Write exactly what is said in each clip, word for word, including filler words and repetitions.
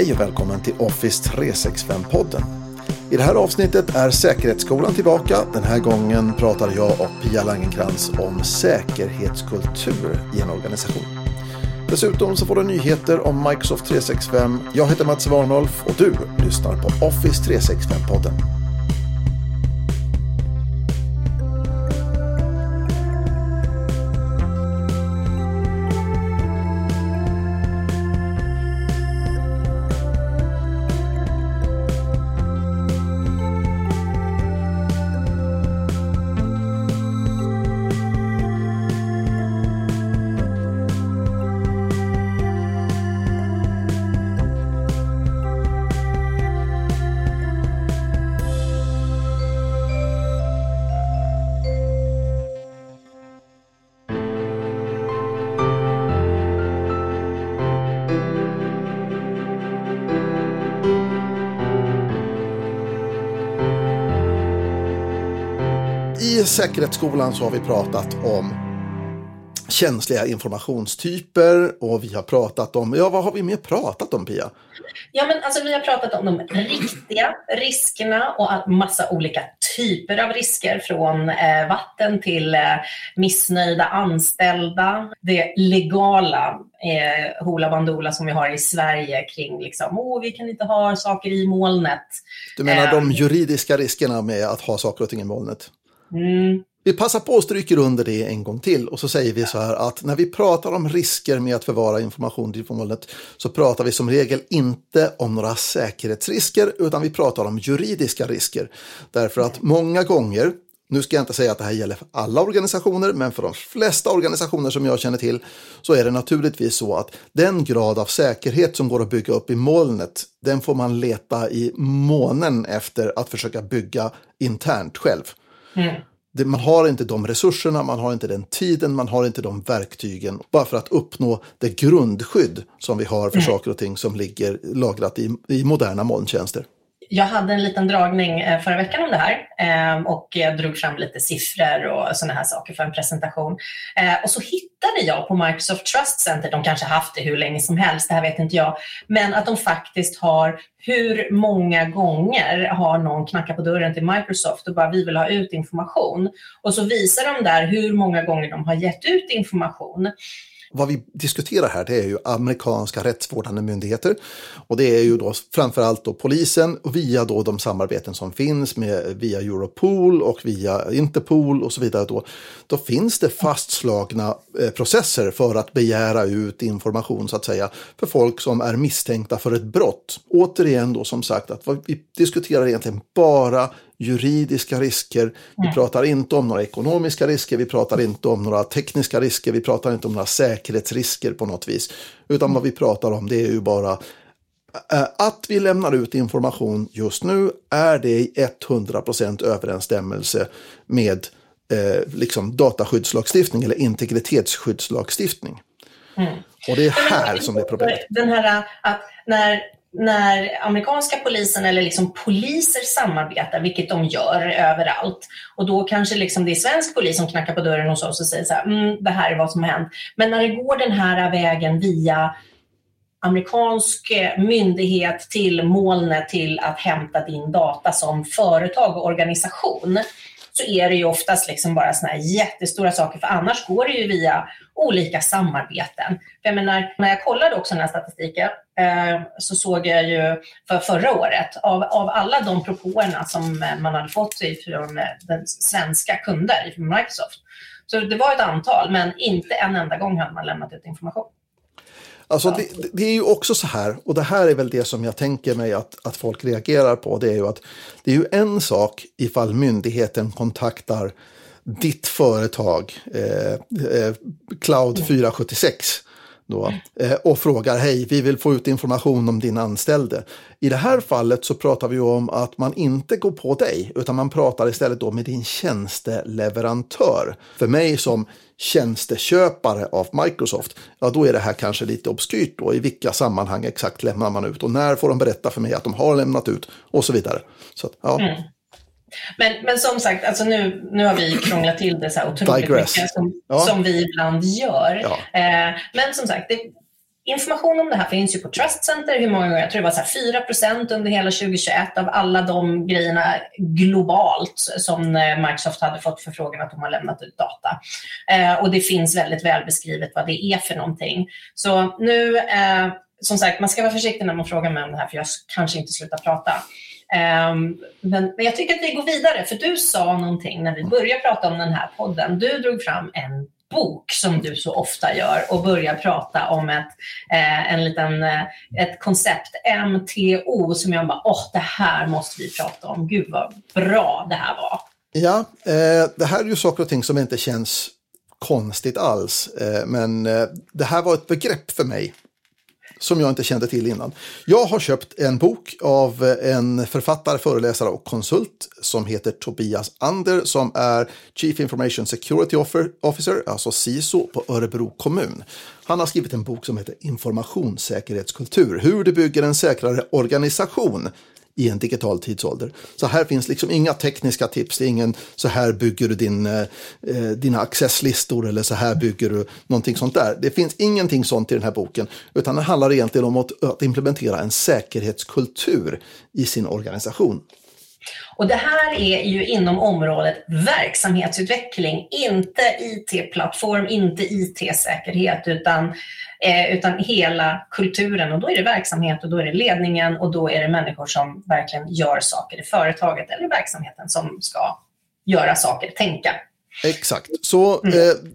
Hej och välkommen till Office tre sextiofem-podden. I det här avsnittet är Säkerhetsskolan tillbaka. Den här gången pratar jag och Pia Langenkrantz om säkerhetskultur i en organisation. Dessutom så får du nyheter om Microsoft tre sextiofem. Jag heter Mats Warnolf och du lyssnar på Office tre sextiofem-podden. I Säkerhetsskolan så har vi pratat om känsliga informationstyper och vi har pratat om, ja vad har vi mer pratat om Pia? Ja men alltså vi har pratat om de riktiga riskerna och massa olika typer av risker från eh, vatten till eh, missnöjda anställda. Det legala eh, hula bandula som vi har i Sverige kring liksom, åh vi kan inte ha saker i molnet. Du menar eh, de juridiska riskerna med att ha saker och ting i molnet? Mm. Vi passar på och stryker under det en gång till och så säger vi så här att när vi pratar om risker med att förvara information till molnet så pratar vi som regel inte om några säkerhetsrisker utan vi pratar om juridiska risker. Därför att många gånger, nu ska jag inte säga att det här gäller för alla organisationer men för de flesta organisationer som jag känner till så är det naturligtvis så att den grad av säkerhet som går att bygga upp i molnet den får man leta i månen efter att försöka bygga internt själv. Mm. Det, man har inte de resurserna, man har inte den tiden, man har inte de verktygen bara för att uppnå det grundskydd som vi har för mm. saker och ting som ligger lagrat i, i moderna molntjänster. Jag hade en liten dragning förra veckan om det här och jag drog fram lite siffror och sådana här saker för en presentation. Och så hittade jag på Microsoft Trust Center, de kanske haft det hur länge som helst, det här vet inte jag, men att de faktiskt har hur många gånger har någon knackat på dörren till Microsoft och bara vi vill ha ut information. Och så visar de där hur många gånger de har gett ut information. Vad vi diskuterar här det är ju amerikanska rättsvårdande myndigheter och det är ju då framförallt då polisen via då de samarbeten som finns med via Europol och via Interpol och så vidare då, då finns det fastslagna processer för att begära ut information så att säga för folk som är misstänkta för ett brott. Återigen då som sagt att vi diskuterar egentligen bara juridiska risker, vi pratar inte om några ekonomiska risker, vi pratar inte om några tekniska risker, vi pratar inte om några säkerhetsrisker på något vis. Utan vad vi pratar om det är ju bara att vi lämnar ut information just nu är det i hundra procent överensstämmelse med eh, liksom dataskyddslagstiftning eller integritetsskyddslagstiftning. Mm. Och det är här som det är problemet. Den här att när... När amerikanska polisen eller liksom poliser samarbetar, vilket de gör överallt. Och då kanske liksom det är svensk polis som knackar på dörren hos oss och säger så här, mm, det här är vad som hänt. Men när det går den här vägen via amerikansk myndighet till molnet till att hämta din data som företag och organisation, så är det ju oftast liksom bara såna här jättestora saker, för annars går det ju via olika samarbeten. Jag menar, när jag kollade också den här statistiken eh, så såg jag ju för förra året av, av alla de propåerna som man hade fått från den svenska kunder från Microsoft. Så det var ett antal, men inte en enda gång hade man lämnat ut information. Alltså det, det är ju också så här, och det här är väl det som jag tänker mig att, att folk reagerar på, det är ju att det är ju en sak ifall myndigheten kontaktar ditt företag, eh, eh, Cloud fyrahundrasjuttiosex då, eh, och frågar hej, vi vill få ut information om din anställde. I det här fallet så pratar vi om att man inte går på dig utan man pratar istället då med din tjänsteleverantör. För mig som tjänsteköpare av Microsoft, ja då är det här kanske lite obskyrt då, i vilka sammanhang exakt lämnar man ut och när får de berätta för mig att de har lämnat ut och så vidare. Så att, ja. Mm. Men, men som sagt, alltså nu, nu har vi krånglat till det så här otroligt mycket som, ja. som vi ibland gör. Ja. Eh, men som sagt, det, Information om det här finns ju på Trust Center. Hur många gånger, jag tror det var så här fyra procent under hela tjugohundratjugoett av alla de grejerna globalt som Microsoft hade fått förfrågan att de har lämnat ut data. Eh, och det finns väldigt väl beskrivet vad det är för någonting. Så nu, eh, som sagt, man ska vara försiktig när man frågar mig om det här, för jag kanske inte slutar prata. Eh, men, men jag tycker att vi går vidare, för du sa någonting när vi började prata om den här podden. Du drog fram en bok som du så ofta gör och börjar prata om ett, eh, en liten, eh, ett koncept M T O som jag bara, åh det här måste vi prata om, gud vad bra det här var. Ja, eh, det här är ju saker och ting som inte känns konstigt alls, eh, men eh, det här var ett begrepp för mig som jag inte kände till innan. Jag har köpt en bok av en författare, föreläsare och konsult som heter Tobias Ander, som är Chief Information Security Officer, alltså C I S O på Örebro kommun. Han har skrivit en bok som heter Informationssäkerhetskultur, hur du bygger en säkrare organisation i en digital tidsålder. Så här finns liksom inga tekniska tips. Det är ingen så här bygger du din, eh, dina accesslistor eller så här bygger du någonting sånt där. Det finns ingenting sånt i den här boken, utan det handlar egentligen om att, att implementera en säkerhetskultur i sin organisation. Och det här är ju inom området verksamhetsutveckling, inte I T-plattform, inte I T-säkerhet utan, eh, utan hela kulturen. Och då är det verksamhet och då är det ledningen och då är det människor som verkligen gör saker i företaget eller i verksamheten som ska göra saker, tänka. Exakt, så eh,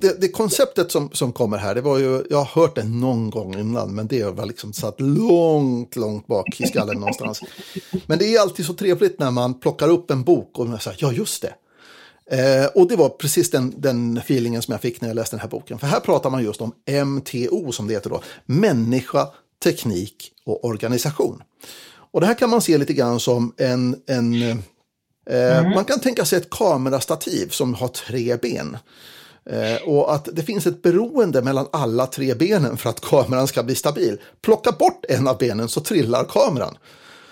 det, det konceptet som, som kommer här, det var ju, jag har hört det någon gång innan, men det var liksom satt långt, långt bak i skallen någonstans. Men det är alltid så trevligt när man plockar upp en bok och man säger, ja just det. Eh, och det var precis den, den feelingen som jag fick när jag läste den här boken. För här pratar man just om M T O som det heter då, människa, teknik och organisation. Och det här kan man se lite grann som en... en Mm. Man kan tänka sig ett kamerastativ som har tre ben och att det finns ett beroende mellan alla tre benen för att kameran ska bli stabil. Plocka bort en av benen så trillar kameran.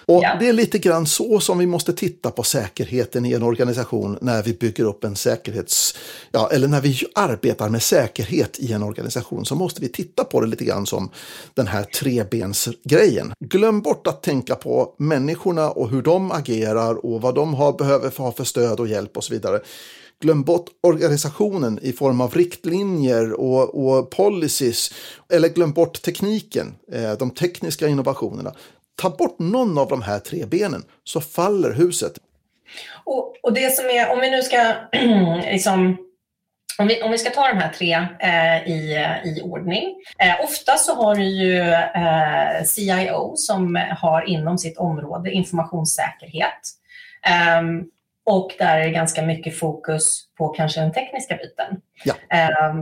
Och ja. Det är lite grann så som vi måste titta på säkerheten i en organisation när vi bygger upp en säkerhets... Ja, eller när vi arbetar med säkerhet i en organisation, så måste vi titta på det lite grann som den här trebensgrejen. Glöm bort att tänka på människorna och hur de agerar och vad de har, behöver för, ha för stöd och hjälp och så vidare. Glöm bort organisationen i form av riktlinjer och, och policies, eller glöm bort tekniken, eh, de tekniska innovationerna. Ta bort någon av de här tre benen så faller huset. Och, och det som är, om vi nu ska liksom, om vi, om vi ska ta de här tre eh, i, i ordning. Eh, ofta så har du ju eh, C I O som har inom sitt område informationssäkerhet. Eh, och där är det ganska mycket fokus på kanske den tekniska biten. Ja. Eh,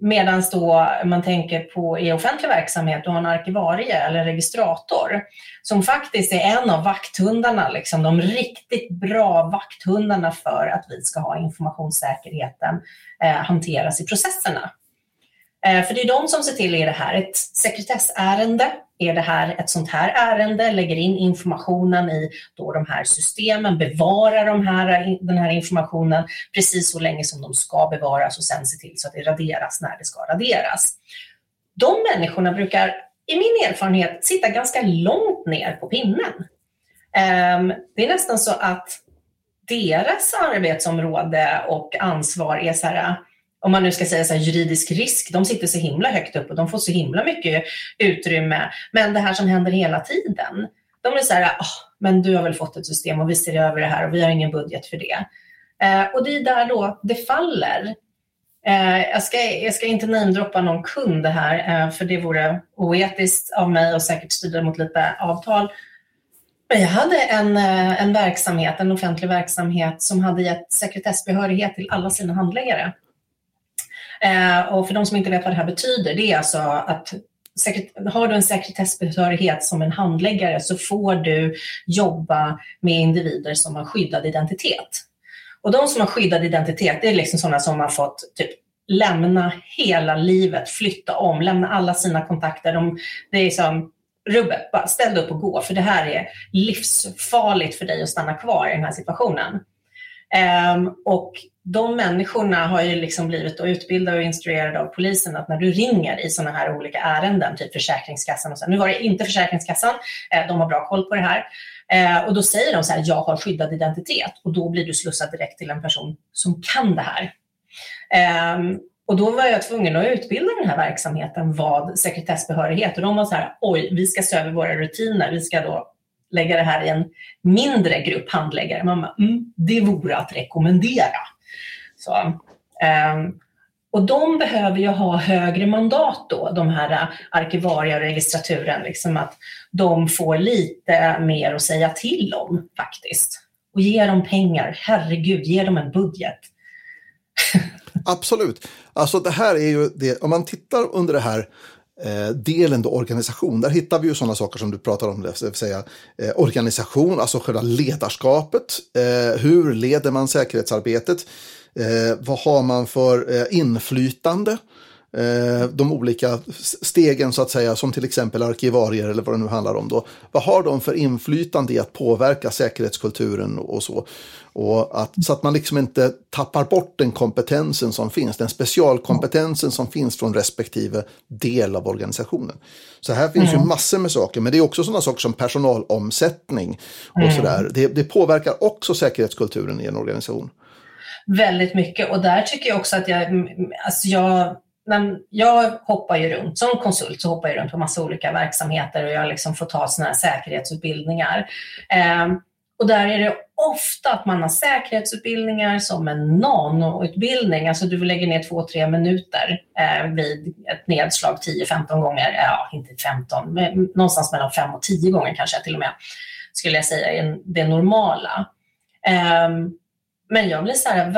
Medan då man tänker på i offentlig verksamhet, du har en arkivarie eller registrator som faktiskt är en av vakthundarna, liksom, de riktigt bra vakthundarna för att vi ska ha informationssäkerheten eh, hanteras i processerna. Eh, för det är de som ser till, är det här ett sekretessärende? Är det här ett sånt här ärende? Lägger in informationen i då de här systemen, bevarar de här, den här informationen precis så länge som de ska bevaras och sen se till så att det raderas när det ska raderas. De människorna brukar, i min erfarenhet, sitta ganska långt ner på pinnen. Det är nästan så att deras arbetsområde och ansvar är så här... Om man nu ska säga så här, juridisk risk, de sitter så himla högt upp och de får så himla mycket utrymme. Men det här som händer hela tiden, de är så här, oh, men du har väl fått ett system och vi ser över det här och vi har ingen budget för det. Eh, och det är där då det faller. Eh, jag, ska, jag ska inte namedroppa någon kund här, eh, för det vore oetiskt av mig och säkert strider mot lite avtal. Men jag hade en, en verksamhet, en offentlig verksamhet som hade gett sekretessbehörighet till alla sina handläggare. Eh, och för de som inte vet vad det här betyder, det är alltså att sekret- har du en sekretessbehörighet som en handläggare så får du jobba med individer som har skyddad identitet. Och de som har skyddad identitet, det är liksom sådana som har fått typ lämna hela livet, flytta om, lämna alla sina kontakter. De, det är som rubbet, bara ställ dig upp och gå, för det här är livsfarligt för dig att stanna kvar i den här situationen. Um, och de människorna har ju liksom blivit utbildade och instruerade av polisen att när du ringer i sådana här olika ärenden, typ Försäkringskassan och så, nu var det inte Försäkringskassan, eh, de har bra koll på det här, eh, och då säger de så här, jag har skyddad identitet, och då blir du slussad direkt till en person som kan det här. Um, Och då var jag tvungen att utbilda den här verksamheten vad sekretessbehörighet. Och de var så här, oj, vi ska se över våra rutiner. Vi ska då lägga det här i en mindre grupp handläggare. Man bara, mm, det vore att rekommendera. Så, um, och de behöver ju ha högre mandat då, de här arkivarier och registraturen. Liksom att de får lite mer att säga till om faktiskt. Och ge dem pengar, herregud, ge dem en budget. Absolut. Alltså det här är ju det, om man tittar under det här eh, delen då organisation, där hittar vi ju sådana saker som du pratar om, det vill säga eh, organisation, alltså själva ledarskapet, eh, hur leder man säkerhetsarbetet, eh, vad har man för eh, inflytande, eh, de olika stegen så att säga, som till exempel arkivarier eller vad det nu handlar om då, vad har de för inflytande i att påverka säkerhetskulturen och så. Och att, så att man liksom inte tappar bort den kompetensen som finns, den specialkompetensen som finns från respektive del av organisationen. Så här finns mm. ju massor med saker, men det är också sådana saker som personalomsättning och mm. sådär. Det, det påverkar också säkerhetskulturen i en organisation. Väldigt mycket, och där tycker jag också att jag... Alltså jag... Men jag hoppar ju runt, som konsult så hoppar jag runt på massa olika verksamheter och jag liksom får ta såna här säkerhetsutbildningar. Eh, och där är det ofta att man har säkerhetsutbildningar som en nanoutbildning. Alltså du lägger ner två, tre minuter eh, vid ett nedslag tio femton gånger. Ja, inte femton, men någonstans mellan fem och tio gånger kanske till och med, skulle jag säga är det normala. Eh, men jag blir så här,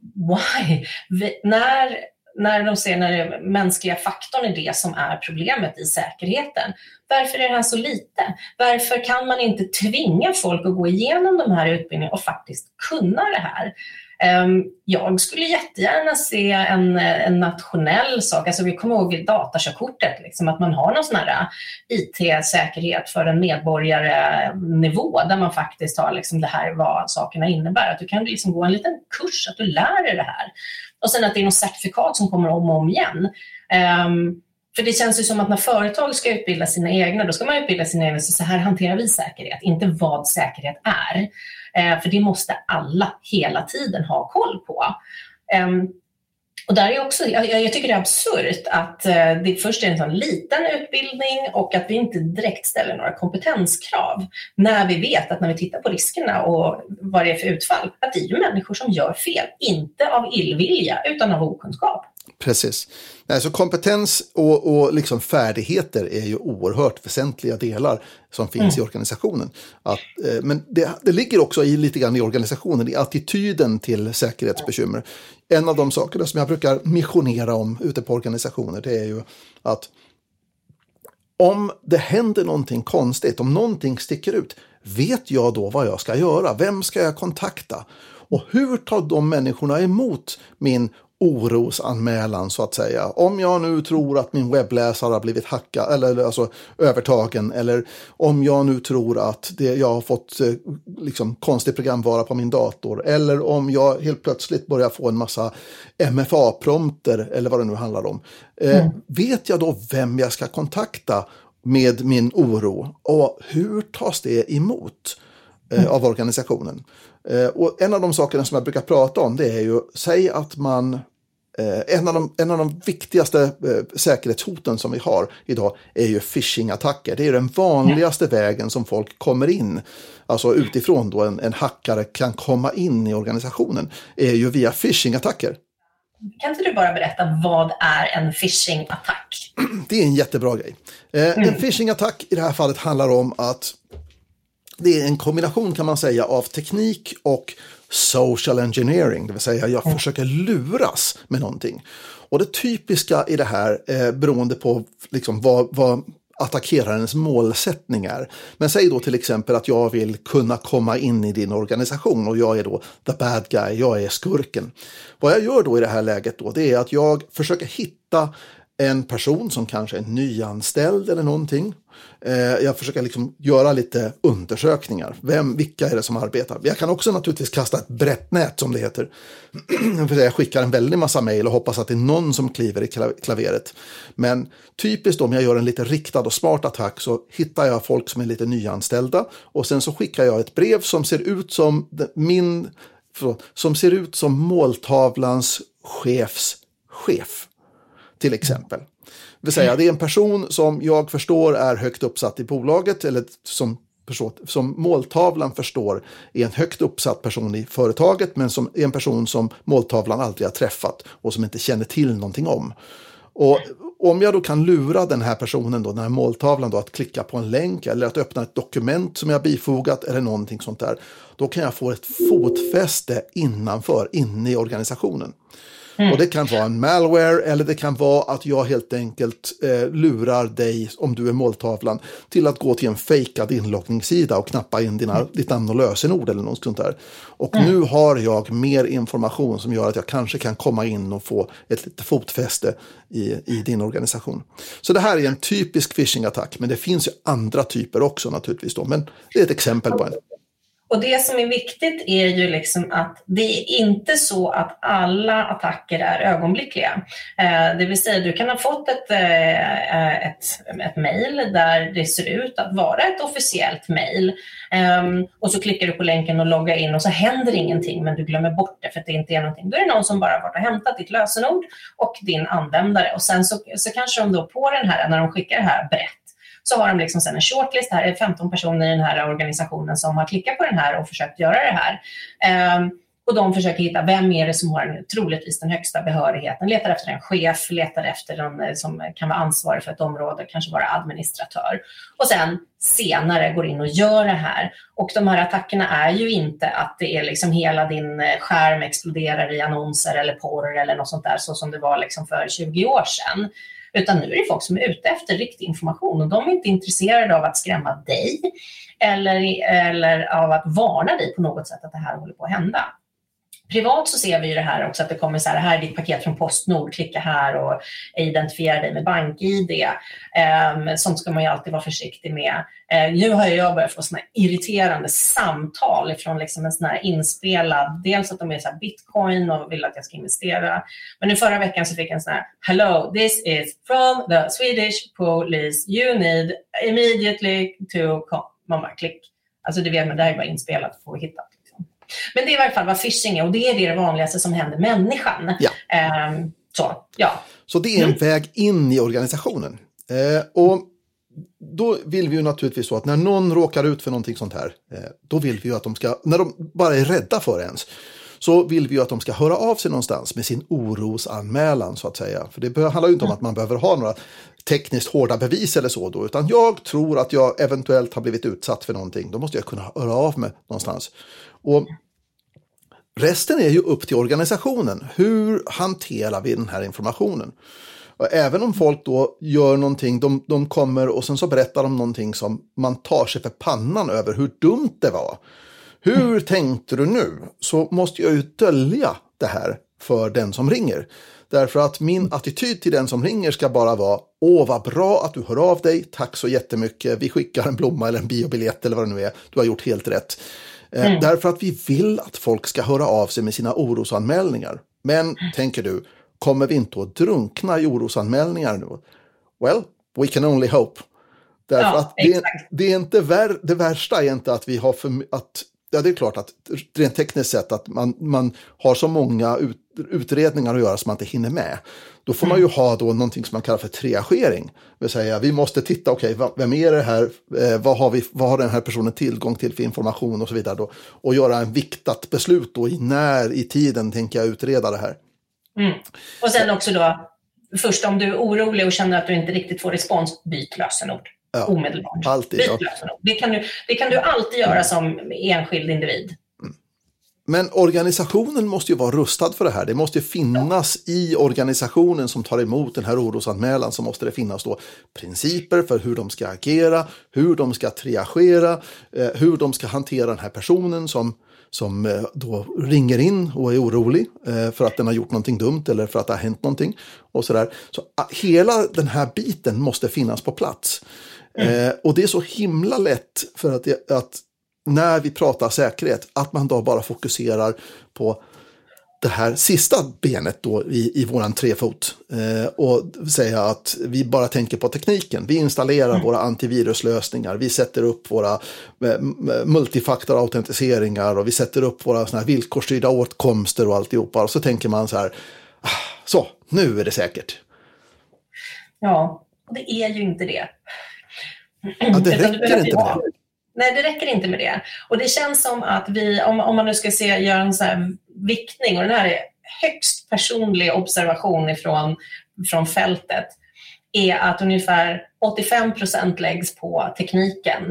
why? Vi, när... När de ser när det mänskliga faktorn är det som är problemet i säkerheten. Varför är det här så lite? Varför kan man inte tvinga folk att gå igenom de här utbildningarna och faktiskt kunna det här? Jag skulle jättegärna se en, en nationell sak. Alltså vi kommer ihåg datakörkortet, liksom, att man har någon sån här I T-säkerhet för en medborgarnivå där man faktiskt har liksom, det här vad sakerna innebär. Att du kan liksom gå en liten kurs, att du lär dig det här. Och sen att det är något certifikat som kommer om och om igen. Um, för det känns ju som att när företag ska utbilda sina egna, då ska man utbilda sina egna. Så, så här hanterar vi säkerhet, inte vad säkerhet är. Uh, för det måste alla hela tiden ha koll på. Um, och där är också, jag, jag tycker det är absurt att uh, det först är en sån liten utbildning och att vi inte direkt ställer några kompetenskrav. När vi vet att när vi tittar på riskerna och vad det är för utfall, att det är ju människor som gör fel. Inte av illvilja utan av okunskap. Precis. Alltså kompetens och, och liksom färdigheter är ju oerhört väsentliga delar som finns mm. i organisationen. Att, eh, men det, det ligger också i, lite grann i organisationen, i attityden till säkerhetsbekymmer. En av de sakerna som jag brukar missionera om ute på organisationer, det är ju att om det händer någonting konstigt, om någonting sticker ut, vet jag då vad jag ska göra? Vem ska jag kontakta? Och hur tar de människorna emot min orosanmälan så att säga? Om jag nu tror att min webbläsare har blivit hackad eller alltså övertagen, eller om jag nu tror att det, jag har fått eh, liksom, konstig programvara på min dator, eller om jag helt plötsligt börjar få en massa M F A-prompter eller vad det nu handlar om. Eh, mm. Vet jag då vem jag ska kontakta med min oro? Och hur tas det emot eh, mm. av organisationen? Och en av de sakerna som jag brukar prata om, det är ju, säg att man, eh, en, av de, en av de viktigaste eh, säkerhetshoten som vi har idag är ju phishing-attacker. Det är ju den vanligaste mm. vägen som folk kommer in, alltså utifrån då en, en hackare kan komma in i organisationen, är ju via phishing-attacker. Kan inte du bara berätta, vad är en phishing-attack? Det är en jättebra grej. Eh, mm. En phishing-attack i det här fallet handlar om att det är en kombination kan man säga av teknik och social engineering, det vill säga jag försöker luras med någonting. Och det typiska i det här, eh, beroende på liksom, vad, vad attackerarens målsättning är. Men säg då till exempel att jag vill kunna komma in i din organisation och jag är då the bad guy, jag är skurken. Vad jag gör då i det här läget då, det är att jag försöker hitta en person som kanske är nyanställd eller någonting. Eh, jag försöker liksom göra lite undersökningar. Vem, vilka är det som arbetar? Jag kan också naturligtvis kasta ett brett nät som det heter. Jag skickar en väldig massa mejl och hoppas att det är någon som kliver i klaveret. Men typiskt om jag gör en lite riktad och smart attack så hittar jag folk som är lite nyanställda. Och sen så skickar jag ett brev som ser ut som min, förlåt, som ser ut som måltavlans chefs chef. Till exempel. Det vill säga, det är en person som jag förstår är högt uppsatt i bolaget eller som, som måltavlan förstår är en högt uppsatt person i företaget men som är en person som måltavlan aldrig har träffat och som inte känner till någonting om. Och om jag då kan lura den här personen då, den här måltavlan då, att klicka på en länk eller att öppna ett dokument som jag bifogat eller någonting sånt där, då kan jag få ett fotfäste innanför, inne i organisationen. Mm. Och det kan vara en malware eller det kan vara att jag helt enkelt eh, lurar dig, om du är måltavlan, till att gå till en fejkad inloggningssida och knappa in dina, mm. ditt namn och lösenord eller något sånt där. Och mm. nu har jag mer information som gör att jag kanske kan komma in och få ett litet fotfäste i, i din organisation. Så det här är en typisk phishing-attack, men det finns ju andra typer också naturligtvis då, men det är ett exempel på en. Och det som är viktigt är ju liksom att det är inte så att alla attacker är ögonblickliga. Det vill säga, du kan ha fått ett, ett, ett mejl där det ser ut att vara ett officiellt mejl. Och så klickar du på länken och loggar in och så händer ingenting, men du glömmer bort det för att det inte är någonting. Då är det någon som bara varit och hämtat ditt lösenord och din användare. Och sen så, så kanske de då på den här, när de skickar det här brett, så har de liksom sen en shortlist, här är femton personer i den här organisationen som har klickat på den här och försökt göra det här. Ehm, och de försöker hitta vem är det som har en, troligtvis den högsta behörigheten, letar efter en chef, letar efter någon som kan vara ansvarig för ett område, kanske vara administratör. Och sen senare går in och gör det här. Och de här attackerna är ju inte att det är liksom hela din skärm exploderar i annonser eller porr eller något sånt där, så som det var liksom för tjugo år sedan. Utan nu är det folk som är ute efter riktig information och de är inte intresserade av att skrämma dig eller, eller av att varna dig på något sätt att det här håller på att hända. Privat så ser vi ju det här också, att det kommer så här, här är ditt paket från PostNord, klicka här och identifiera dig med BankID. Um, sånt ska man ju alltid vara försiktig med. Uh, nu har jag börjat få såna irriterande samtal från liksom en sån här inspelad, dels att de är så här bitcoin och vill att jag ska investera. Men nu förra veckan så fick jag en sån här, hello, this is from the Swedish police, you need immediately to come. Man bara klick. Alltså det vet man, det här är bara inspelat för att hitta. Men det är i varje fall vad phishing är, och det är det vanligaste som händer människan. Ja. Ehm, så, ja. så det är en mm. väg in i organisationen. Eh, och då vill vi ju naturligtvis så att när någon råkar ut för någonting sånt här, eh, då vill vi ju att de ska, när de bara är rädda för ens, så vill vi ju att de ska höra av sig någonstans med sin orosanmälan så att säga. För det handlar ju inte om att man behöver ha några tekniskt hårda bevis eller så då, utan jag tror att jag eventuellt har blivit utsatt för någonting. Då måste jag kunna höra av mig någonstans. Och resten är ju upp till organisationen. Hur hanterar vi den här informationen? Och även om folk då gör någonting, de, de kommer och sen så berättar de någonting som man tar sig för pannan över hur dumt det var. Hur tänkte du nu? Så måste jag ju dölja det här för den som ringer. Därför att min attityd till den som ringer ska bara vara, åh vad bra att du hör av dig, tack så jättemycket, vi skickar en blomma eller en biobiljett eller vad det nu är, du har gjort helt rätt. Mm. Därför att vi vill att folk ska höra av sig med sina orosanmälningar. Men, mm. tänker du, kommer vi inte att drunkna i orosanmälningar nu? Well, we can only hope. Därför ja, att det, det är inte vär, det värsta är inte att vi har för, att ja, det är klart att rent tekniskt sett att man, man har så många ut, utredningar att göra som man inte hinner med. Då får man ju ha då någonting som man kallar för triagering. Det vill säga, vi måste titta, okej, okay, vem är det här? Eh, vad, har vi, vad har den här personen tillgång till för information och så vidare då? Och göra en viktat beslut då i när i tiden tänker jag utreda det här. Mm. Och sen också då, först om du är orolig och känner att du inte riktigt får respons, byt lösenord. Ja, omedelbart. Alltid, ja. Det kan du, det kan du alltid göra som enskild individ. Mm. Men organisationen måste ju vara rustad för det här. Det måste ju finnas ja. i organisationen som tar emot den här orosanmälan, så måste det finnas då principer för hur de ska agera, hur de ska triagera, eh, hur de ska hantera den här personen som, som då ringer in och är orolig för att den har gjort någonting dumt eller för att det har hänt någonting och sådär. Så hela den här biten måste finnas på plats. Mm. Och det är så himla lätt för att, att när vi pratar säkerhet att man då bara fokuserar på det här sista benet då i, i våran trefot eh, och säga att vi bara tänker på tekniken. Vi installerar mm. våra antiviruslösningar, vi sätter upp våra eh, multifaktorautentiseringar och vi sätter upp våra såna här villkorsstyrda åtkomster och alltihopa. Och så tänker man så här, ah, så, nu är det säkert. Ja, det är ju inte det. Ja, det räcker inte med det. Nej, det räcker inte med det. Och det känns som att vi, om, om man nu ska se, göra en sån här viktning, och den här är högst personlig observation ifrån, från fältet, är att ungefär åttiofem procent läggs på tekniken.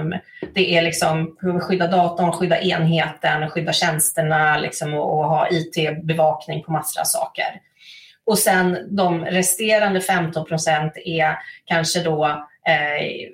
Um, det är liksom skydda datorn, skydda enheten, skydda tjänsterna liksom, och, och ha I T-bevakning på massor av saker. Och sen de resterande femton procent är kanske då... Eh,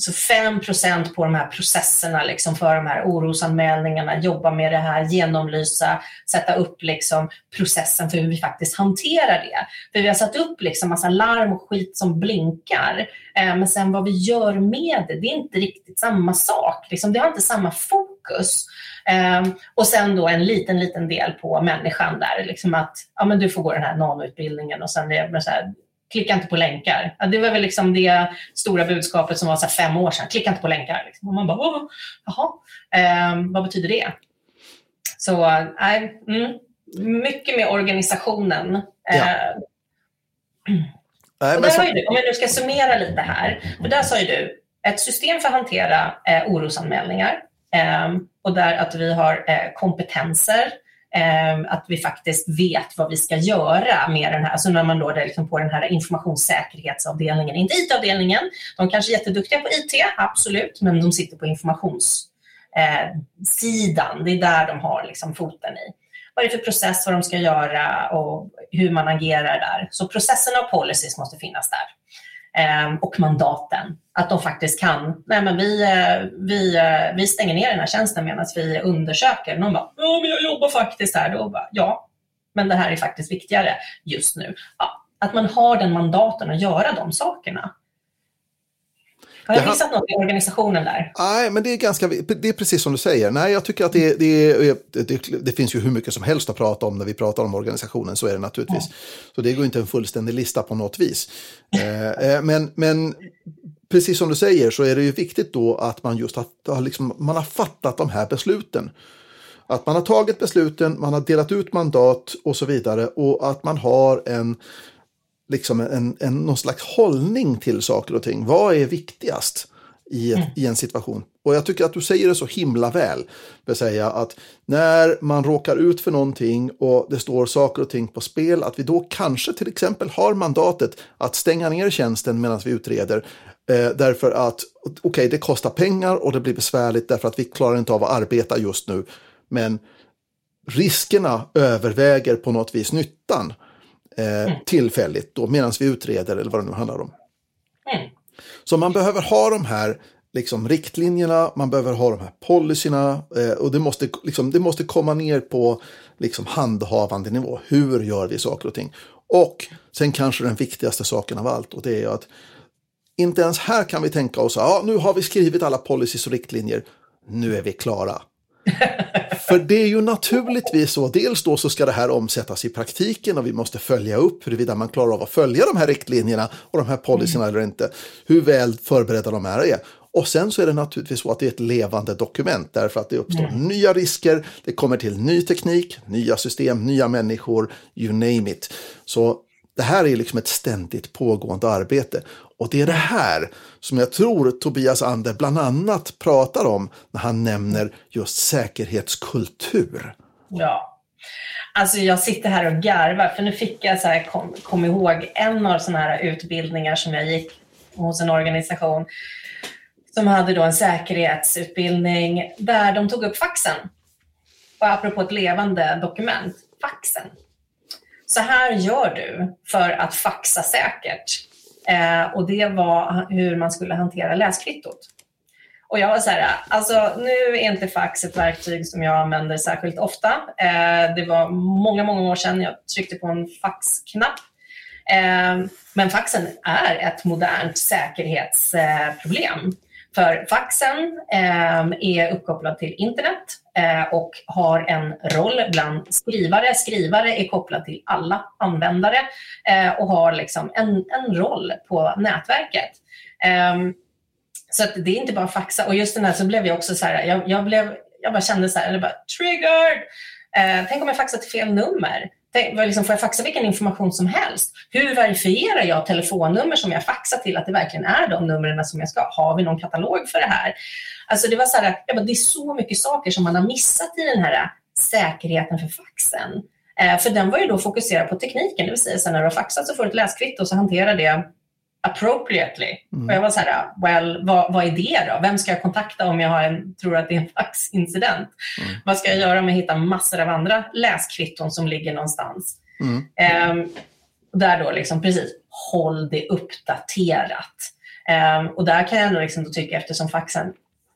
Så fem procent på de här processerna liksom för de här orosanmälningarna, jobba med det här, genomlysa, sätta upp liksom processen för hur vi faktiskt hanterar det. För vi har satt upp liksom massa larm och skit som blinkar, eh, men sen vad vi gör med det, det är inte riktigt samma sak. Liksom, det har inte samma fokus. Eh, och sen då en liten, liten del på människan där, liksom att ja, men du får gå den här nanoutbildningen och sen det, men så här, klicka inte på länkar. Det var väl liksom det stora budskapet som var så här fem år sedan. Klicka inte på länkar. Och man bara, åh, jaha, ehm, vad betyder det? Så, nej, äh, mm, mycket med organisationen. Ja. Ehm. Nej, men där så... har ju du, om jag nu ska summera lite här. För där sa ju du, ett system för att hantera eh, orosanmälningar. Eh, och där att vi har eh, kompetenser. Att vi faktiskt vet vad vi ska göra med den här. Alltså när man då är liksom på den här informationssäkerhetsavdelningen, inte I T-avdelningen. De kanske är jätteduktiga på I T, absolut. Men de sitter på informationssidan. Det är där de har liksom foten i. Vad är det för process, vad de ska göra och hur man agerar där. Så processerna och policies måste finnas där. Och mandaten. Att de faktiskt kan, nej men vi, vi, vi stänger ner den här tjänsten medan vi undersöker. Någon bara, ja men jag jobbar faktiskt här. Då bara, ja, men det här är faktiskt viktigare just nu. Ja, att man har den mandaten att göra de sakerna. Har jag missat något i organisationen där? Nej, men det är, ganska, det är precis som du säger. Nej, jag tycker att det, det, det, det finns ju hur mycket som helst att prata om när vi pratar om organisationen, så är det naturligtvis. Mm. Så det går inte en fullständig lista på något vis. eh, men, men precis som du säger så är det ju viktigt då att man just har, liksom, man har fattat de här besluten. Att man har tagit besluten, man har delat ut mandat och så vidare och att man har en... liksom en, en, någon slags hållning till saker och ting. Vad är viktigast i, mm. i en situation? Och jag tycker att du säger det så himla väl. Det säga att när man råkar ut för någonting och det står saker och ting på spel, att vi då kanske till exempel har mandatet att stänga ner tjänsten medan vi utreder. Eh, därför att, okej, okay, det kostar pengar och det blir besvärligt därför att vi klarar inte av att arbeta just nu. Men riskerna överväger på något vis nyttan. Mm. tillfälligt då, medan vi utreder eller vad det nu handlar om. Mm. Så man behöver ha de här liksom, riktlinjerna, man behöver ha de här policyerna eh, och det måste, liksom, det måste komma ner på liksom, handhavande nivå. Hur gör vi saker och ting? Och sen kanske den viktigaste saken av allt, och det är att inte ens här kan vi tänka oss, ja, nu har vi skrivit alla policies och riktlinjer, nu är vi klara. För det är ju naturligtvis så, dels då så ska det här omsättas i praktiken och vi måste följa upp huruvida man klarar av att följa de här riktlinjerna och de här policyerna mm. eller inte, hur väl förberedda de här är. Och sen så är det naturligtvis så att det är ett levande dokument därför att det uppstår mm. nya risker, det kommer till ny teknik, nya system, nya människor, you name it. Så det här är liksom ett ständigt pågående arbete. Och det är det här som jag tror Tobias Ander bland annat pratar om när han nämner just säkerhetskultur. Ja, alltså jag sitter här och garvar för nu fick jag så här, kom, kom ihåg en av sådana här utbildningar som jag gick hos en organisation som hade då en säkerhetsutbildning där de tog upp faxen. Och apropå ett levande dokument, faxen. Så här gör du för att faxa säkert. Eh, och det var hur man skulle hantera läskvittot. Och jag var så här, alltså nu är inte fax ett verktyg som jag använder särskilt ofta. Eh, det var många, många år sedan jag tryckte på en faxknapp. Eh, men faxen är ett modernt säkerhetsproblem. För faxen eh, är uppkopplad till internet eh, och har en roll bland skrivare. Skrivare är kopplad till alla användare eh, och har liksom en, en roll på nätverket. Eh, Så att det är inte bara faxa. Och just den här så blev jag också så här, jag, jag, blev, jag bara kände så här, eller bara triggered. Eh, tänk om jag faxar till fel nummer. Tänk, liksom, får jag faxa vilken information som helst? Hur verifierar jag telefonnummer som jag faxar till att det verkligen är de numren som jag ska ha? Har vi någon katalog för det här? Alltså det var så här, jag bara, det är så mycket saker som man har missat i den här säkerheten för faxen. Eh, för den var ju då fokuserad på tekniken, det vill säga så när du har faxat så får du ett läskvitto och så hanterar det appropriately. Mm. Och jag var så här, well, vad, vad är det då? Vem ska jag kontakta om jag har en, tror att det är en faxincident? Mm. Vad ska jag göra om jag hittar massor av andra läskvitton som ligger någonstans? Mm. Ehm, där då liksom, precis, håll det uppdaterat. Ehm, och där kan jag ändå liksom då tycka, eftersom faxen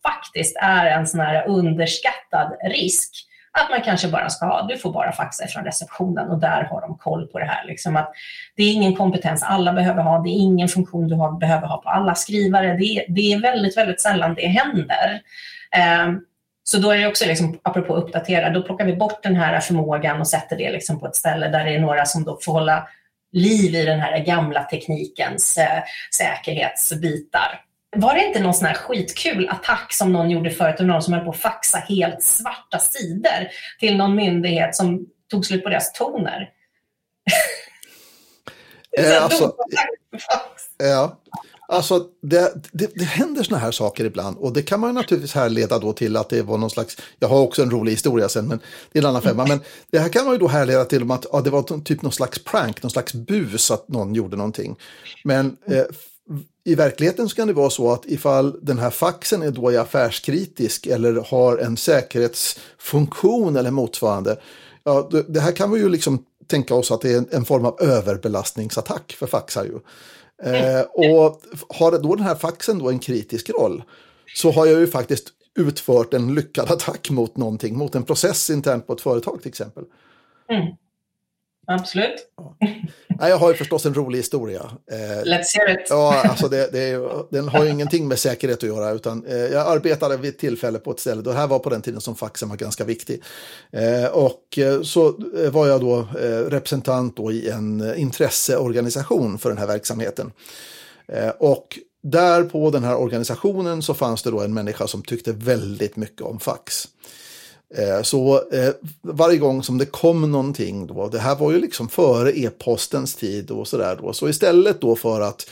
faktiskt är en sån här underskattad risk, att man kanske bara ska ha, du får bara faxa från receptionen och där har de koll på det här. Liksom att det är ingen kompetens alla behöver ha, det är ingen funktion du har, behöver ha på alla skrivare. Det, det är väldigt, väldigt sällan det händer. Um, så då är det också, liksom, apropå uppdatera, då plockar vi bort den här förmågan och sätter det liksom på ett ställe där det är några som då får hålla liv i den här gamla teknikens eh, säkerhetsbitar. Var det inte någon sån här skitkul attack som någon gjorde förut, och någon som höll på att faxa helt svarta sidor till någon myndighet som tog slut på deras toner? Eh, alltså, ja, alltså det, det, det händer såna här saker ibland, och det kan man naturligtvis härleda då till att det var någon slags, jag har också en rolig historia sen, men det är en annan femma, men det här kan man ju då härleda till att ja, det var typ någon slags prank, någon slags bus att någon gjorde någonting, men eh, i verkligheten så kan det vara så att ifall den här faxen är då är affärskritisk eller har en säkerhetsfunktion eller motsvarande, ja, det här kan vi ju liksom tänka oss att det är en form av överbelastningsattack för faxar ju. Eh, och har då den här faxen då en kritisk roll, så har jag ju faktiskt utfört en lyckad attack mot någonting, mot en process internt på ett företag till exempel. Mm. Absolut. Ja, jag har ju förstås en rolig historia. Let's hear it. Ja, alltså det, det är, den har ju ingenting med säkerhet att göra, utan eh, jag arbetade vid ett tillfälle på ett ställe, det här var på den tiden som faxen var ganska viktig. Eh, och så var jag då eh, representant då i en intresseorganisation för den här verksamheten. Eh, och där på den här organisationen så fanns det då en människa som tyckte väldigt mycket om fax. Så eh, varje gång som det kom någonting då, det här var ju liksom före e-postens tid och sådär då, så istället då för att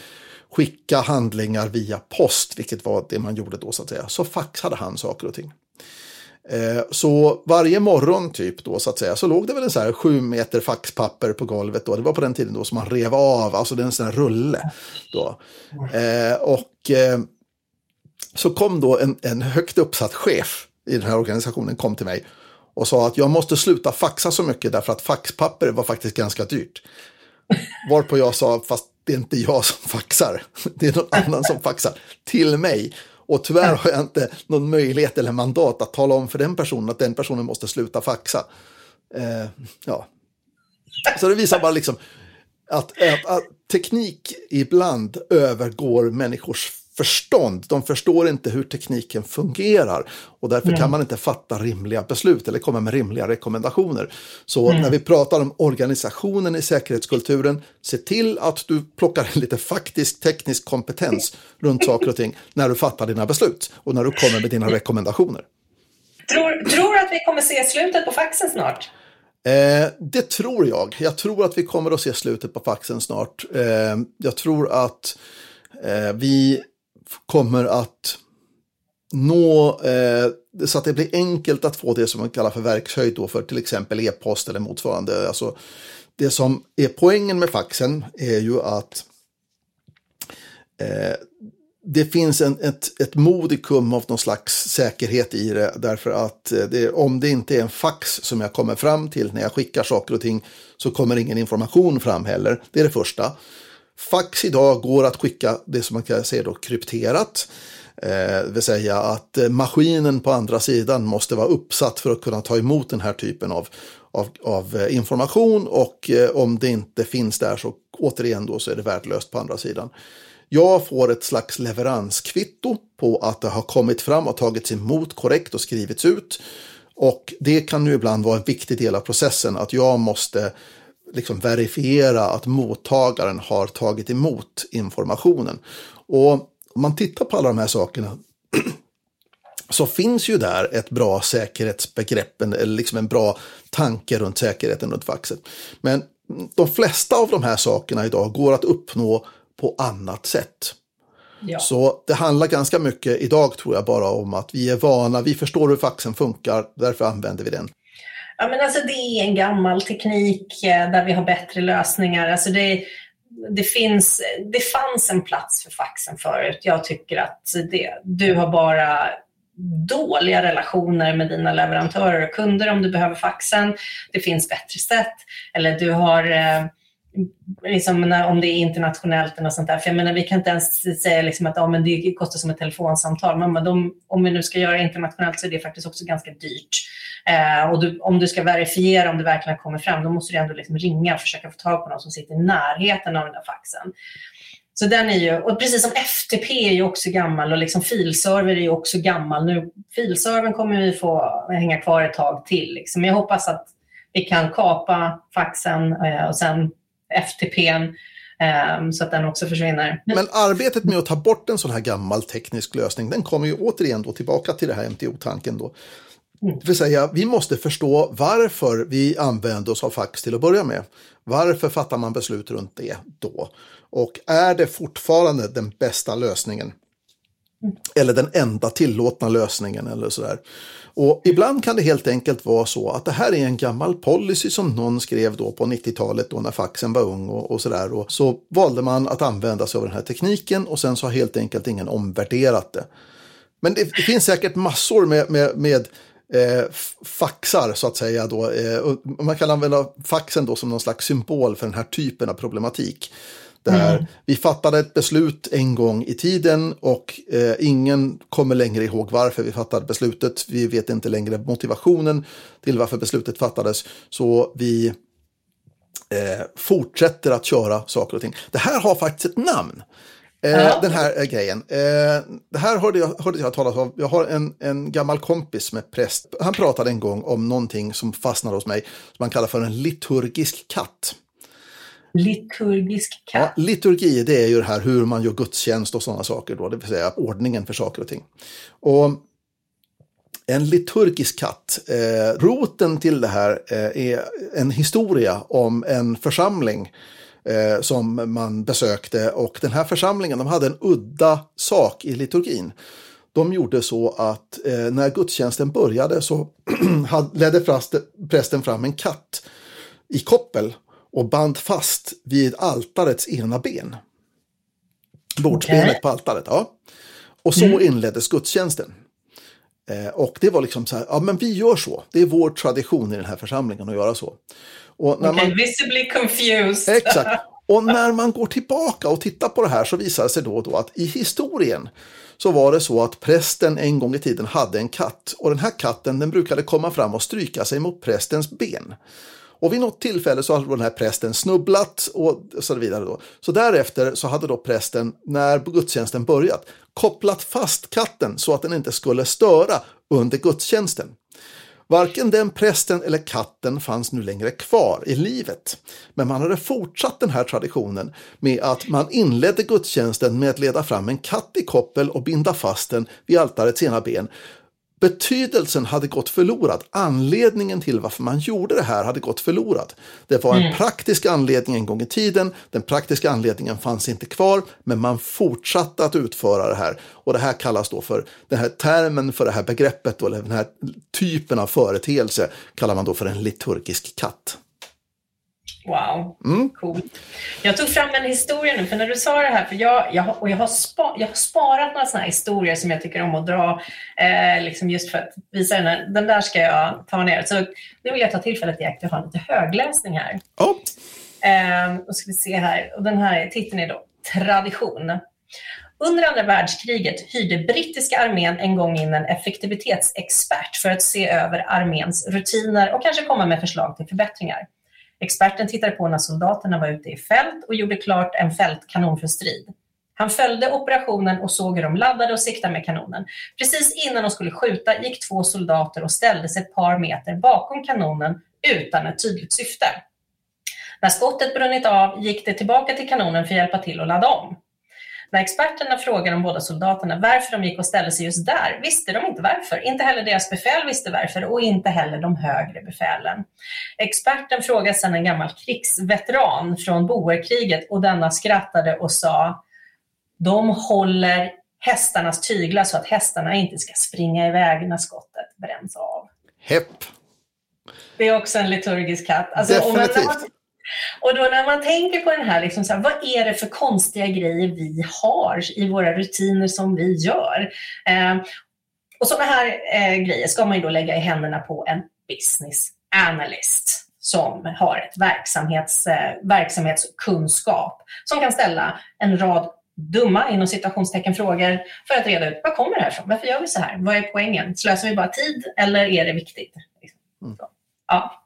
skicka handlingar via post, vilket var det man gjorde då så att säga, så faxade han saker och ting. Eh, så varje morgon typ då så att säga, så låg det väl en så här sju meter faxpapper på golvet då, det var på den tiden då som man rev av, alltså det är en sån här rulle då. Eh, och eh, så kom då en, en högt uppsatt chef i den här organisationen kom till mig och sa att jag måste sluta faxa så mycket därför att faxpapper var faktiskt ganska dyrt. Varpå jag sa, fast det är inte jag som faxar, det är någon annan som faxar till mig. Och tyvärr har jag inte någon möjlighet eller mandat att tala om för den personen att den personen måste sluta faxa. Eh, ja. Så det visar bara liksom att, att, att teknik ibland övergår människors förstånd. De förstår inte hur tekniken fungerar, och därför mm. kan man inte fatta rimliga beslut eller komma med rimliga rekommendationer. Så mm. när vi pratar om organisationen i säkerhetskulturen, se till att du plockar lite faktisk teknisk kompetens runt saker och ting när du fattar dina beslut och när du kommer med dina rekommendationer. Tror, tror att vi kommer se slutet på faxen snart? Eh, det tror jag. Jag tror att vi kommer att se slutet på faxen snart. Eh, jag tror att eh, vi kommer att nå eh, så att det blir enkelt att få det som man kallar för verkshöjd då för till exempel e-post eller motsvarande. Alltså, det som är poängen med faxen är ju att eh, det finns en, ett, ett modikum av någon slags säkerhet i det, därför att det, om det inte är en fax som jag kommer fram till när jag skickar saker och ting, så kommer ingen information fram heller. Det är det första. Fax idag går att skicka det som man kan säga då krypterat. Det vill säga att maskinen på andra sidan måste vara uppsatt för att kunna ta emot den här typen av, av, av information, och om det inte finns där så återigen då så är det värdelöst på andra sidan. Jag får ett slags leveranskvitto på att det har kommit fram och tagits emot korrekt och skrivits ut, och det kan ju ibland vara en viktig del av processen att jag måste liksom verifiera att mottagaren har tagit emot informationen. Och om man tittar på alla de här sakerna så finns ju där ett bra säkerhetsbegrepp, eller liksom en bra tanke runt säkerheten runt faxet. Men de flesta av de här sakerna idag går att uppnå på annat sätt. Ja. Så det handlar ganska mycket idag tror jag bara om att vi är vana, vi förstår hur faxen funkar, därför använder vi den. Ja, men alltså det är en gammal teknik där vi har bättre lösningar. Alltså det Det, finns, det fanns en plats för faxen förut. Jag tycker att det, du har bara dåliga relationer med dina leverantörer och kunder om du behöver faxen. Det finns bättre sätt. Eller du har, liksom, när, om det är internationellt eller något sånt där. För jag menar, vi kan inte ens säga liksom att ja, men det kostar som ett telefonsamtal. Men de, om vi nu ska göra internationellt så är det faktiskt också ganska dyrt. Eh, och du, om du ska verifiera om det verkligen kommer fram, då måste du ändå liksom ringa och försöka få tag på någon som sitter i närheten av den där faxen. Så den är ju, och precis som F T P är ju också gammal, och liksom filserver är ju också gammal. Nu, filservern kommer vi få hänga kvar ett tag till. Liksom. Jag hoppas att vi kan kapa faxen eh, och sen F T P:n eh, så att den också försvinner. Men arbetet med att ta bort en sån här gammal teknisk lösning, den kommer ju återigen då tillbaka till det här M T O-tanken då. Det vill säga, vi måste förstå varför vi använder oss av fax till att börja med. Varför fattar man beslut runt det då? Och är det fortfarande den bästa lösningen? Eller den enda tillåtna lösningen eller sådär. Och ibland kan det helt enkelt vara så att det här är en gammal policy som någon skrev då på nittiotalet då när faxen var ung och, och sådär. Och så valde man att använda sig av den här tekniken och sen så har helt enkelt ingen omvärderat det. Men det, det finns säkert massor med... med, med Eh, faxar så att säga då, eh, man kan använda faxen då som någon slags symbol för den här typen av problematik där mm. vi fattade ett beslut en gång i tiden och eh, ingen kommer längre ihåg varför vi fattade beslutet, vi vet inte längre motivationen till varför beslutet fattades, så vi eh, fortsätter att köra saker och ting. Det här har faktiskt ett namn. Eh, den här eh, grejen. Eh, det här hörde jag, hörde jag talas om. Jag har en, en gammal kompis med präst. Han pratade en gång om någonting som fastnade hos mig som man kallar för en liturgisk katt. Liturgisk katt? Ja, liturgi, det är ju det här hur man gör gudstjänst och sådana saker då. Det vill säga ordningen för saker och ting. Och en liturgisk katt. Eh, roten till det här eh, är en historia om en församling som man besökte, och den här församlingen, de hade en udda sak i liturgin. De gjorde så att eh, när gudstjänsten började så ledde prästen fram en katt i koppel och band fast vid altarets ena ben. Bordsbenet okay. På altaret, ja. Och så mm. inleddes gudstjänsten. Eh, och det var liksom så här, ja men vi gör så. Det är vår tradition i den här församlingen att göra så. Och när okay, man... visibly confused. Exakt. Och när man går tillbaka och tittar på det här så visar det sig då och då att i historien så var det så att prästen en gång i tiden hade en katt. Och den här katten, den brukade komma fram och stryka sig mot prästens ben. Och vid något tillfälle så hade den här prästen snubblat och så vidare då. Så därefter så hade då prästen, när gudstjänsten börjat, kopplat fast katten så att den inte skulle störa under gudstjänsten. Varken den prästen eller katten fanns nu längre kvar i livet. Men man hade fortsatt den här traditionen med att man inledde gudstjänsten med att leda fram en katt i koppel och binda fast den vid altarets ena ben. Betydelsen hade gått förlorad. Anledningen till varför man gjorde det här hade gått förlorad. Det var en mm. praktisk anledning en gång i tiden. Den praktiska anledningen fanns inte kvar, men man fortsatte att utföra det här. Och det här kallas då för, den här termen för det här begreppet, eller den här typen av företeelse kallar man då för en liturgisk katt. Wow, mm. cool. Jag tog fram en historia nu, för när du sa det här, för jag, jag, och jag, har, spa, jag har sparat några sådana här historier som jag tycker om att dra, eh, liksom just för att visa den här, den där ska jag ta ner. Så nu vill jag ta tillfället i akt och ha lite högläsning här. Oh. Eh, och ska vi se här, och den här titeln är då Tradition. Under andra världskriget hyrde brittiska armén en gång in en effektivitetsexpert för att se över arméns rutiner och kanske komma med förslag till förbättringar. Experten tittade på när soldaterna var ute i fält och gjorde klart en fältkanon för strid. Han följde operationen och såg hur de laddade och siktade med kanonen. Precis innan de skulle skjuta gick två soldater och ställde sig ett par meter bakom kanonen utan ett tydligt syfte. När skottet brunnit av gick det tillbaka till kanonen för att hjälpa till att ladda om. När experterna frågade de båda soldaterna varför de gick och ställde sig just där visste de inte varför. Inte heller deras befäl visste varför och inte heller de högre befälen. Experten frågade sedan en gammal krigsveteran från Boerkriget och denna skrattade och sa: de håller hästarnas tyglar så att hästarna inte ska springa iväg när skottet bränns av. Hepp! Det är också en liturgisk katt. Alltså, definitivt! Och då när man tänker på den här, liksom så här, vad är det för konstiga grejer vi har i våra rutiner som vi gör? Eh, och sådana här eh, grejer ska man ju då lägga i händerna på en business analyst som har ett verksamhets, eh, verksamhetskunskap som kan ställa en rad dumma inom citationstecken frågor för att reda ut, vad kommer det här från? Varför gör vi så här? Vad är poängen? Slösar vi bara tid eller är det viktigt? Mm. Så, ja.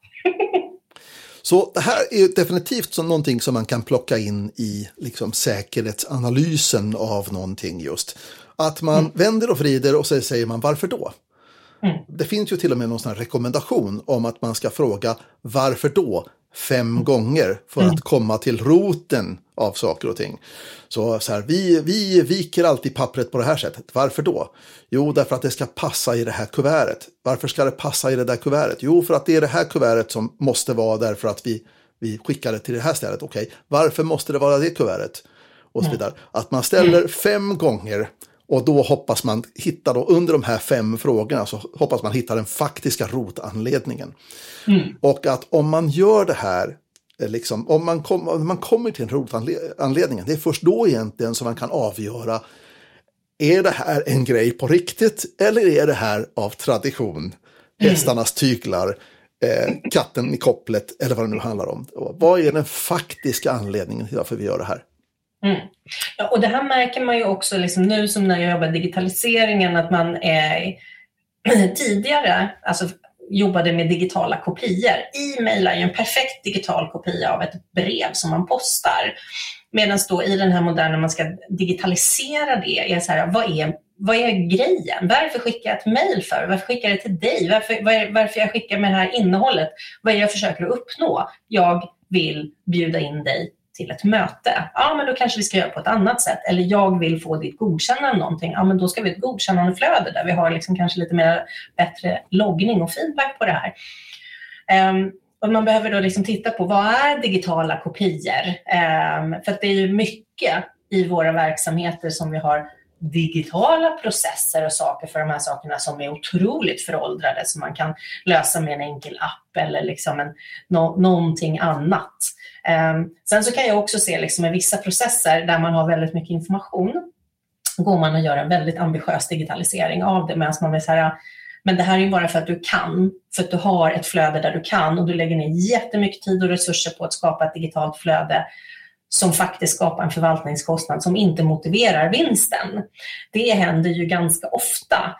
Så det här är definitivt som någonting som man kan plocka in i liksom säkerhetsanalysen av någonting just. Att man mm. vänder och vrider och så säger man varför då? Mm. Det finns ju till och med någon sån här rekommendation om att man ska fråga varför då fem mm. gånger för mm. att komma till roten av saker och ting. Så, så här, vi, vi viker alltid pappret på det här sättet. Varför då? Jo, därför att det ska passa i det här kuvertet. Varför ska det passa i det där kuvertet? Jo, för att det är det här kuvertet som måste vara där för att vi, vi skickar det till det här stället. Okej, varför måste det vara det kuvertet? Och så vidare. Att man ställer fem gånger och då hoppas man hitta då, under de här fem frågorna så hoppas man hitta den faktiska rotanledningen. Mm. Och att om man gör det här, liksom, om man, kom, om man kommer till en rotanledningen, det är först då egentligen som man kan avgöra, är det här en grej på riktigt eller är det här av tradition? Hästarnas tyglar, eh, katten i kopplet eller vad det nu handlar om. Och vad är den faktiska anledningen till varför vi gör det här? Mm. Ja, och det här märker man ju också liksom nu som när jag jobbar digitaliseringen, att man eh, tidigare alltså, jobbade med digitala kopior. E-mail är ju en perfekt digital kopia av ett brev som man postar. Medan då i den här moderna, man ska digitalisera det, är så här, vad är, vad är grejen? Varför skickar jag ett mejl för? Varför skickar jag det till dig? Varför, var, varför jag skickar med det här innehållet? Vad är jag försöker uppnå? Jag vill bjuda in dig till ett möte. Ja, men då kanske vi ska göra på ett annat sätt. Eller jag vill få ditt godkännande av någonting. Ja, men då ska vi ha ett godkännande flöde där vi har liksom kanske lite mer bättre loggning och feedback på det här. Um, och man behöver då liksom titta på vad är digitala kopior? Um, för att det är ju mycket i våra verksamheter som vi har digitala processer och saker för de här sakerna som är otroligt föråldrade som man kan lösa med en enkel app eller liksom en, no, någonting annat. Um, sen så kan jag också se liksom i vissa processer där man har väldigt mycket information går man och gör en väldigt ambitiös digitalisering av det medan man vill säga, men det här är ju bara för att du kan, för att du har ett flöde där du kan och du lägger ner jättemycket tid och resurser på att skapa ett digitalt flöde som faktiskt skapar en förvaltningskostnad som inte motiverar vinsten. Det händer ju ganska ofta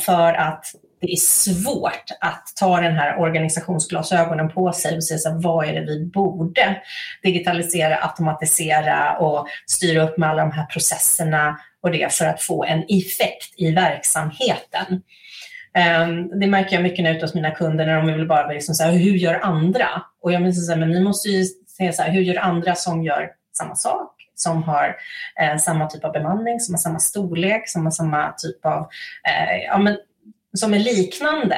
för att det är svårt att ta den här organisationsglasögonen på sig och säga så här, vad är det vi borde digitalisera, automatisera och styra upp med alla de här processerna och det för att få en effekt i verksamheten. Um, det märker jag mycket ut hos mina kunder när de vill bara liksom så här, hur gör andra? Och jag menar, men ni måste ju säga så här, hur gör andra som gör samma sak, som har eh, samma typ av bemanning, som har samma storlek, som har samma typ av, eh, ja men som är liknande.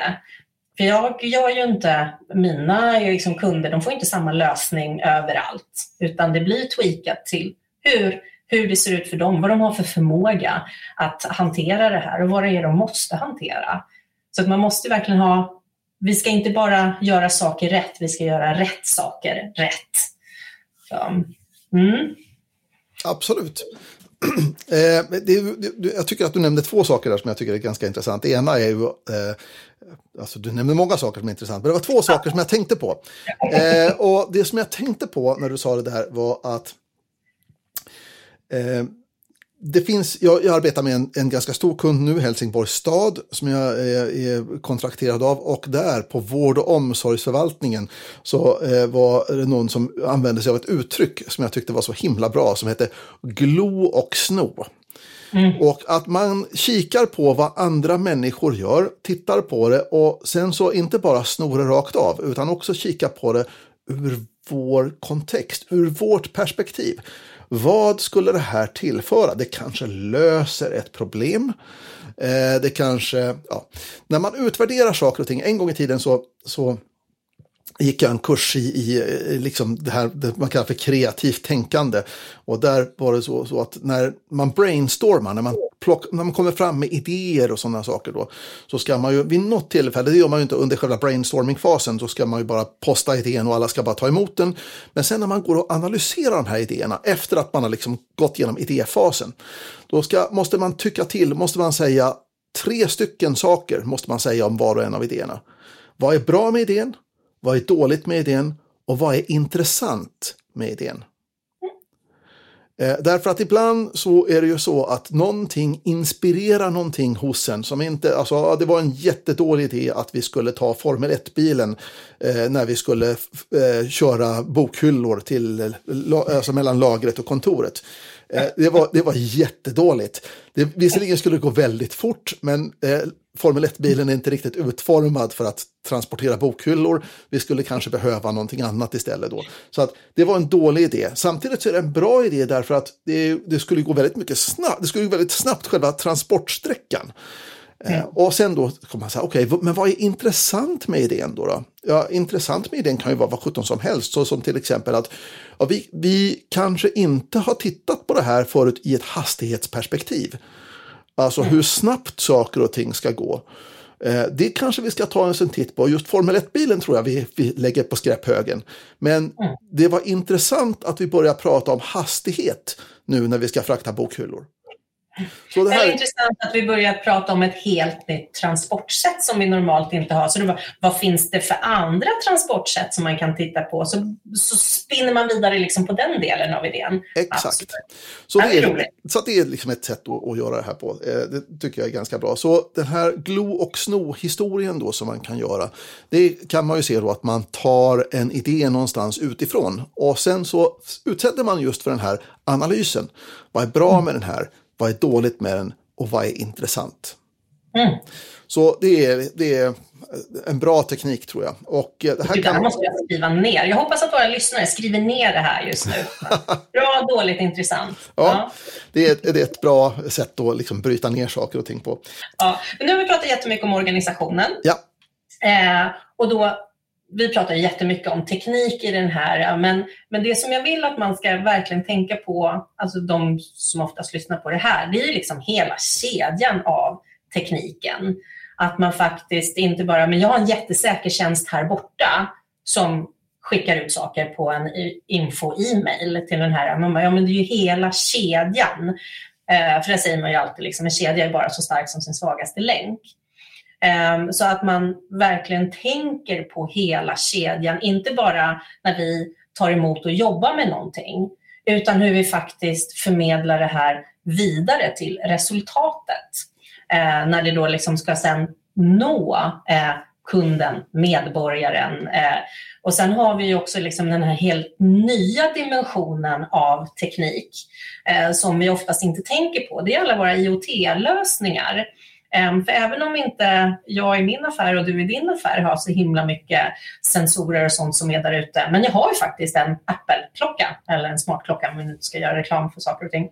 För jag gör ju inte, mina liksom, kunder, de får inte samma lösning överallt, utan det blir tweakat till hur hur det ser ut för dem, vad de har för förmåga att hantera det här och vad det är de måste hantera. Så att man måste verkligen ha, vi ska inte bara göra saker rätt, vi ska göra rätt saker rätt. Så, mm. Absolut. Eh, det, det, jag tycker att du nämnde två saker där som jag tycker är ganska intressant. Det ena är ju, eh, alltså du nämnde många saker som är intressant, men det var två saker som jag tänkte på. Eh, och det som jag tänkte på när du sa det där var att Eh, Det finns, jag, jag arbetar med en, en ganska stor kund nu, Helsingborgs stad, som jag är, är kontrakterad av, och där på vård- och omsorgsförvaltningen så eh, var det någon som använde sig av ett uttryck som jag tyckte var så himla bra som heter glo och sno. Mm. Och att man kikar på vad andra människor gör, tittar på det och sen så inte bara snor det rakt av utan också kikar på det ur vår kontext, ur vårt perspektiv. Vad skulle det här tillföra? Det kanske löser ett problem. Eh, det kanske, ja. När man utvärderar saker och ting, en gång i tiden så, så gick jag en kurs i, i liksom det här det man kallar för kreativt tänkande. Och där var det så, så att när man brainstormar, när man, plock, när man kommer fram med idéer och sådana saker då, så ska man ju vid något tillfälle, det gör man ju inte under själva brainstorming-fasen, så ska man ju bara posta idén och alla ska bara ta emot den. Men sen när man går och analyserar de här idéerna efter att man har liksom gått igenom idéfasen, då ska, måste man tycka till, måste man säga tre stycken saker måste man säga om var och en av idéerna. Vad är bra med idén? Vad är dåligt med idén och vad är intressant med idén? Mm. Eh, därför att ibland så är det ju så att någonting inspirerar någonting hos en som inte, alltså det var en jättedålig idé att vi skulle ta Formel ett-bilen eh, när vi skulle eh, köra bokhyllor till, alltså mellan lagret och kontoret. Eh, det, var, det var jättedåligt. Det, visserligen skulle det gå väldigt fort, men eh, Formel ett-bilen är inte riktigt utformad för att transportera bokhyllor. Vi skulle kanske behöva någonting annat istället då. Så att det var en dålig idé. Samtidigt så är det en bra idé därför att det, det skulle gå väldigt mycket snabbt. Det skulle gå väldigt snabbt själva transportsträckan. Mm. Eh, och sen då kommer man säga, okej, okay, men vad är intressant med idén då då? Ja, intressant med idén kan ju vara vad sjutton som helst. Så som till exempel att ja, vi, vi kanske inte har tittat på det här förut i ett hastighetsperspektiv. Alltså hur snabbt saker och ting ska gå. Eh, det kanske vi ska ta en sån titt på. Just Formel ett-bilen tror jag vi, vi lägger på skräphögen. Men mm. det var intressant att vi börjar prata om hastighet nu när vi ska frakta bokhyllor. Så det, här... det är intressant att vi börjar prata om ett helt nytt transportsätt som vi normalt inte har. Så det var, vad finns det för andra transportsätt som man kan titta på? Så, så spinner man vidare liksom på den delen av idén. Exakt. Så det, är, så det är liksom ett sätt att, att göra det här på. Det tycker jag är ganska bra. Så den här glo och sno-historien då som man kan göra. Det kan man ju se då att man tar en idé någonstans utifrån. Och sen så utsätter man just för den här analysen. Vad är bra med den här? Vad är dåligt med den och vad är intressant? Mm. Så det är, det är en bra teknik tror jag. Och det här kan... måste jag skriva ner. Jag hoppas att våra lyssnare skriver ner det här just nu. Bra, dåligt, intressant. Ja, ja. Det, är, det är ett bra sätt att liksom bryta ner saker och ting på. Ja. Men nu har vi pratat jättemycket om organisationen. Ja. Eh, och då... Vi pratar jättemycket om teknik i den här, men, men det som jag vill att man ska verkligen tänka på, alltså de som oftast lyssnar på det här, det är ju liksom hela kedjan av tekniken. Att man faktiskt inte bara, men jag har en jättesäker tjänst här borta som skickar ut saker på en info-e-mail till den här. Man bara, ja men det är ju hela kedjan. Eh, för det säger man ju alltid, liksom, en kedja är bara så stark som sin svagaste länk. Så att man verkligen tänker på hela kedjan, inte bara när vi tar emot och jobbar med någonting, utan hur vi faktiskt förmedlar det här vidare till resultatet. När det då liksom ska sen nå kunden, medborgaren. Och sen har vi ju också liksom den här helt nya dimensionen av teknik som vi oftast inte tänker på. Det är alla våra I O T-lösningar. För även om inte jag i min affär och du i din affär har så himla mycket sensorer och sånt som är där ute. Men jag har ju faktiskt en Apple-klocka eller en smartklocka om vi nu ska göra reklam för saker och ting.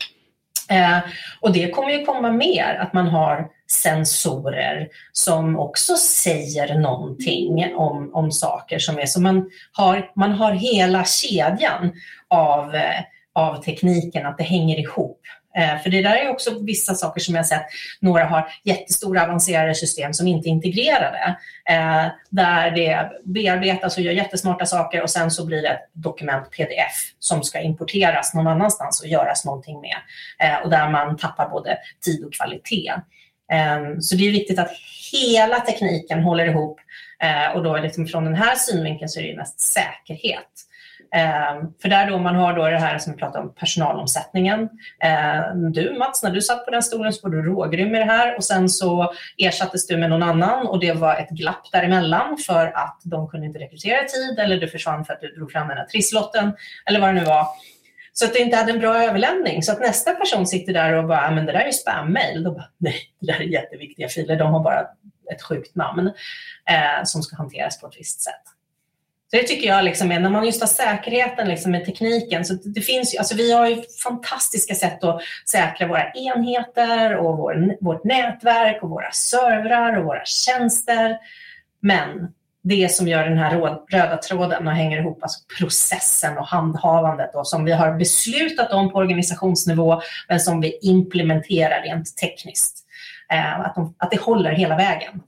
Eh, och det kommer ju komma mer att man har sensorer som också säger någonting om, om saker som är. Så man har, man har hela kedjan av, eh, av tekniken, att det hänger ihop. För det där är också vissa saker som jag sett. Några har jättestora avancerade system som inte är integrerade. Där det bearbetas och gör jättesmarta saker. Och sen så blir det ett dokument P D F som ska importeras någon annanstans och göras någonting med. Och där man tappar både tid och kvalitet. Så det är viktigt att hela tekniken håller ihop. Och då är det från den här synvinkeln så är det mest säkerhet. För där då man har då det här som vi pratar om, personalomsättningen. Du Mats, när du satt på den stolen så var du rågrym i det här och sen så ersattes du med någon annan och det var ett glapp däremellan för att de kunde inte rekrytera i tid eller du försvann för att du drog fram den här trisslotten eller vad det nu var. Så att det inte hade en bra överlämning. Så att nästa person sitter där och bara, men det där är ju spam-mail. Då bara, nej, det där är jätteviktiga filer. De har bara ett sjukt namn eh, som ska hanteras på ett visst sätt. Så det tycker jag liksom är, när man just har säkerheten liksom med tekniken. Så det finns, alltså vi har ju fantastiska sätt att säkra våra enheter och vår, vårt nätverk och våra servrar och våra tjänster. Men det som gör den här röda tråden och hänger ihop, alltså processen och handhavandet då, som vi har beslutat om på organisationsnivå men som vi implementerar rent tekniskt. Eh, att, de, att det håller hela vägen.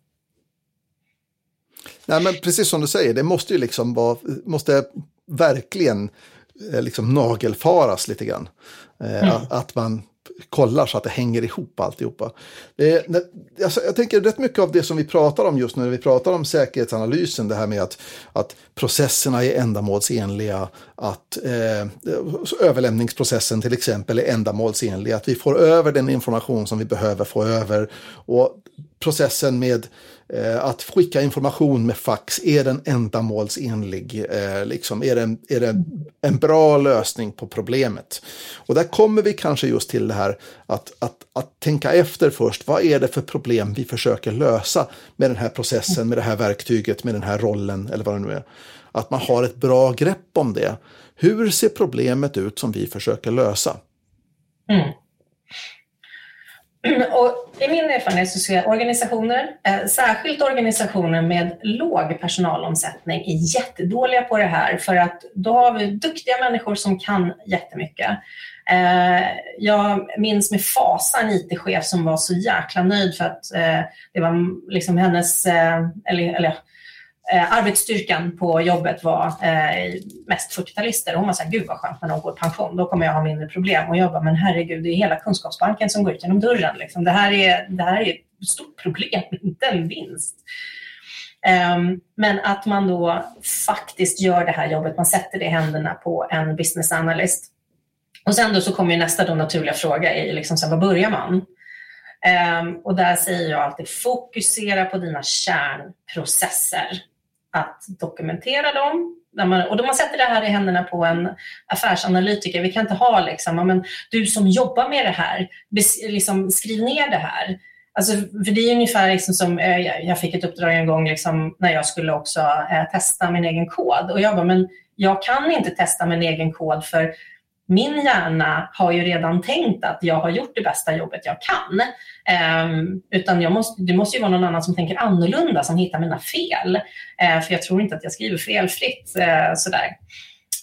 Nej, men precis som du säger, det måste ju liksom vara, måste verkligen liksom nagelfaras lite grann. Eh, mm. att, att man kollar så att det hänger ihop alltihopa. Det, när, alltså jag tänker rätt mycket av det som vi pratar om just nu, när vi pratar om säkerhetsanalysen, det här med att, att processerna är ändamålsenliga, att eh, överlämningsprocessen till exempel är ändamålsenlig, att vi får över den information som vi behöver få över, och processen med eh, att skicka information med fax, är den ändamålsenlig? Eh, liksom, är den, är den en bra lösning på problemet? Och där kommer vi kanske just till det här att, att, att tänka efter först. Vad är det för problem vi försöker lösa med den här processen, med det här verktyget, med den här rollen eller vad det nu är? Att man har ett bra grepp om det. Hur ser problemet ut som vi försöker lösa? Mm. Och i min erfarenhet så ser jag organisationer, eh, särskilt organisationer med låg personalomsättning, är jättedåliga på det här, för att då har vi duktiga människor som kan jättemycket. Eh, jag minns med fasa en I T-chef som var så jäkla nöjd för att eh, det var liksom hennes, eh, eller, eller eh, arbetsstyrkan på jobbet var eh, mest fyrtiotalister. Hon var så här, gud vad skönt när de går pension, då kommer jag ha mindre problem. Och jag bara, men herregud, det är hela kunskapsbanken som går ut genom dörren. Liksom. Det, här är, det här är ett stort problem, inte en vinst. Um, men att man då faktiskt gör det här jobbet, man sätter det i händerna på en business analyst. Och sen då så kommer ju nästa då naturliga fråga är liksom, så här, vad börjar man? Um, och där säger jag alltid, fokusera på dina kärnprocesser. Att dokumentera dem. När man, och då man sätter det här i händerna på en affärsanalytiker. Vi kan inte ha liksom, men du som jobbar med det här, bes, liksom, skriv ner det här. Alltså, för det är ungefär liksom som, eh, jag fick ett uppdrag en gång liksom, när jag skulle också eh, testa min egen kod. Och jag bara, men jag kan inte testa min egen kod för... Min hjärna har ju redan tänkt att jag har gjort det bästa jobbet jag kan. Ehm, utan jag måste, det måste ju vara någon annan som tänker annorlunda, som hittar mina fel. Ehm, för jag tror inte att jag skriver felfritt. Ehm, sådär.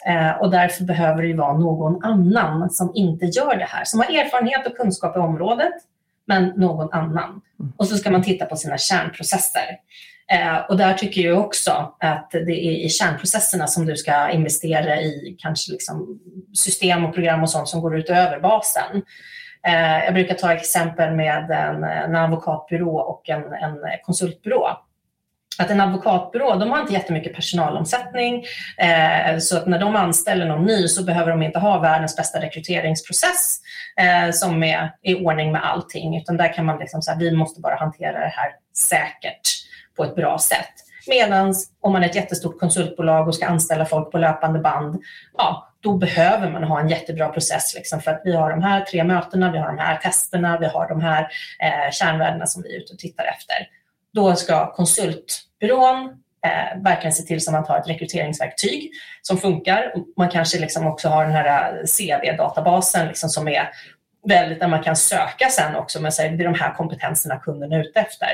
Ehm, och därför behöver det ju vara någon annan som inte gör det här. Som har erfarenhet och kunskap i området, men någon annan. Och så ska man titta på sina kärnprocesser. Eh, och där tycker jag också att det är i kärnprocesserna som du ska investera i kanske liksom system och program och sånt som går utöver basen. Eh, jag brukar ta exempel med en, en advokatbyrå och en, en konsultbyrå. Att en advokatbyrå, de har inte jättemycket personalomsättning, eh, så att när de anställer någon ny så behöver de inte ha världens bästa rekryteringsprocess eh, som är i ordning med allting, utan där kan man liksom säga, vi måste bara hantera det här säkert på ett bra sätt. Medan om man är ett jättestort konsultbolag och ska anställa folk på löpande band, ja, då behöver man ha en jättebra process liksom, för att vi har de här tre mötena, vi har de här testerna, vi har de här eh, kärnvärdena som vi är ute och tittar efter. Då ska konsultbyrån eh, verkligen se till så att man tar ett rekryteringsverktyg som funkar. Man kanske liksom också har den här C V-databasen liksom, som är väldigt, där man kan söka sen också, men så är det de här kompetenserna kunden är ute efter.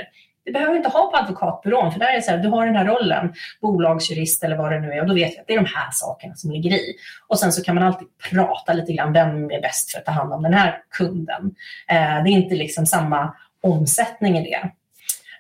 Det behöver inte ha på advokatbyrån, för där är det så här, du har den här rollen, bolagsjurist eller vad det nu är, och då vet jag att det är de här sakerna som ligger i. Och sen så kan man alltid prata lite grann, vem är bäst för att ta hand om den här kunden. Eh, det är inte liksom samma omsättning i det.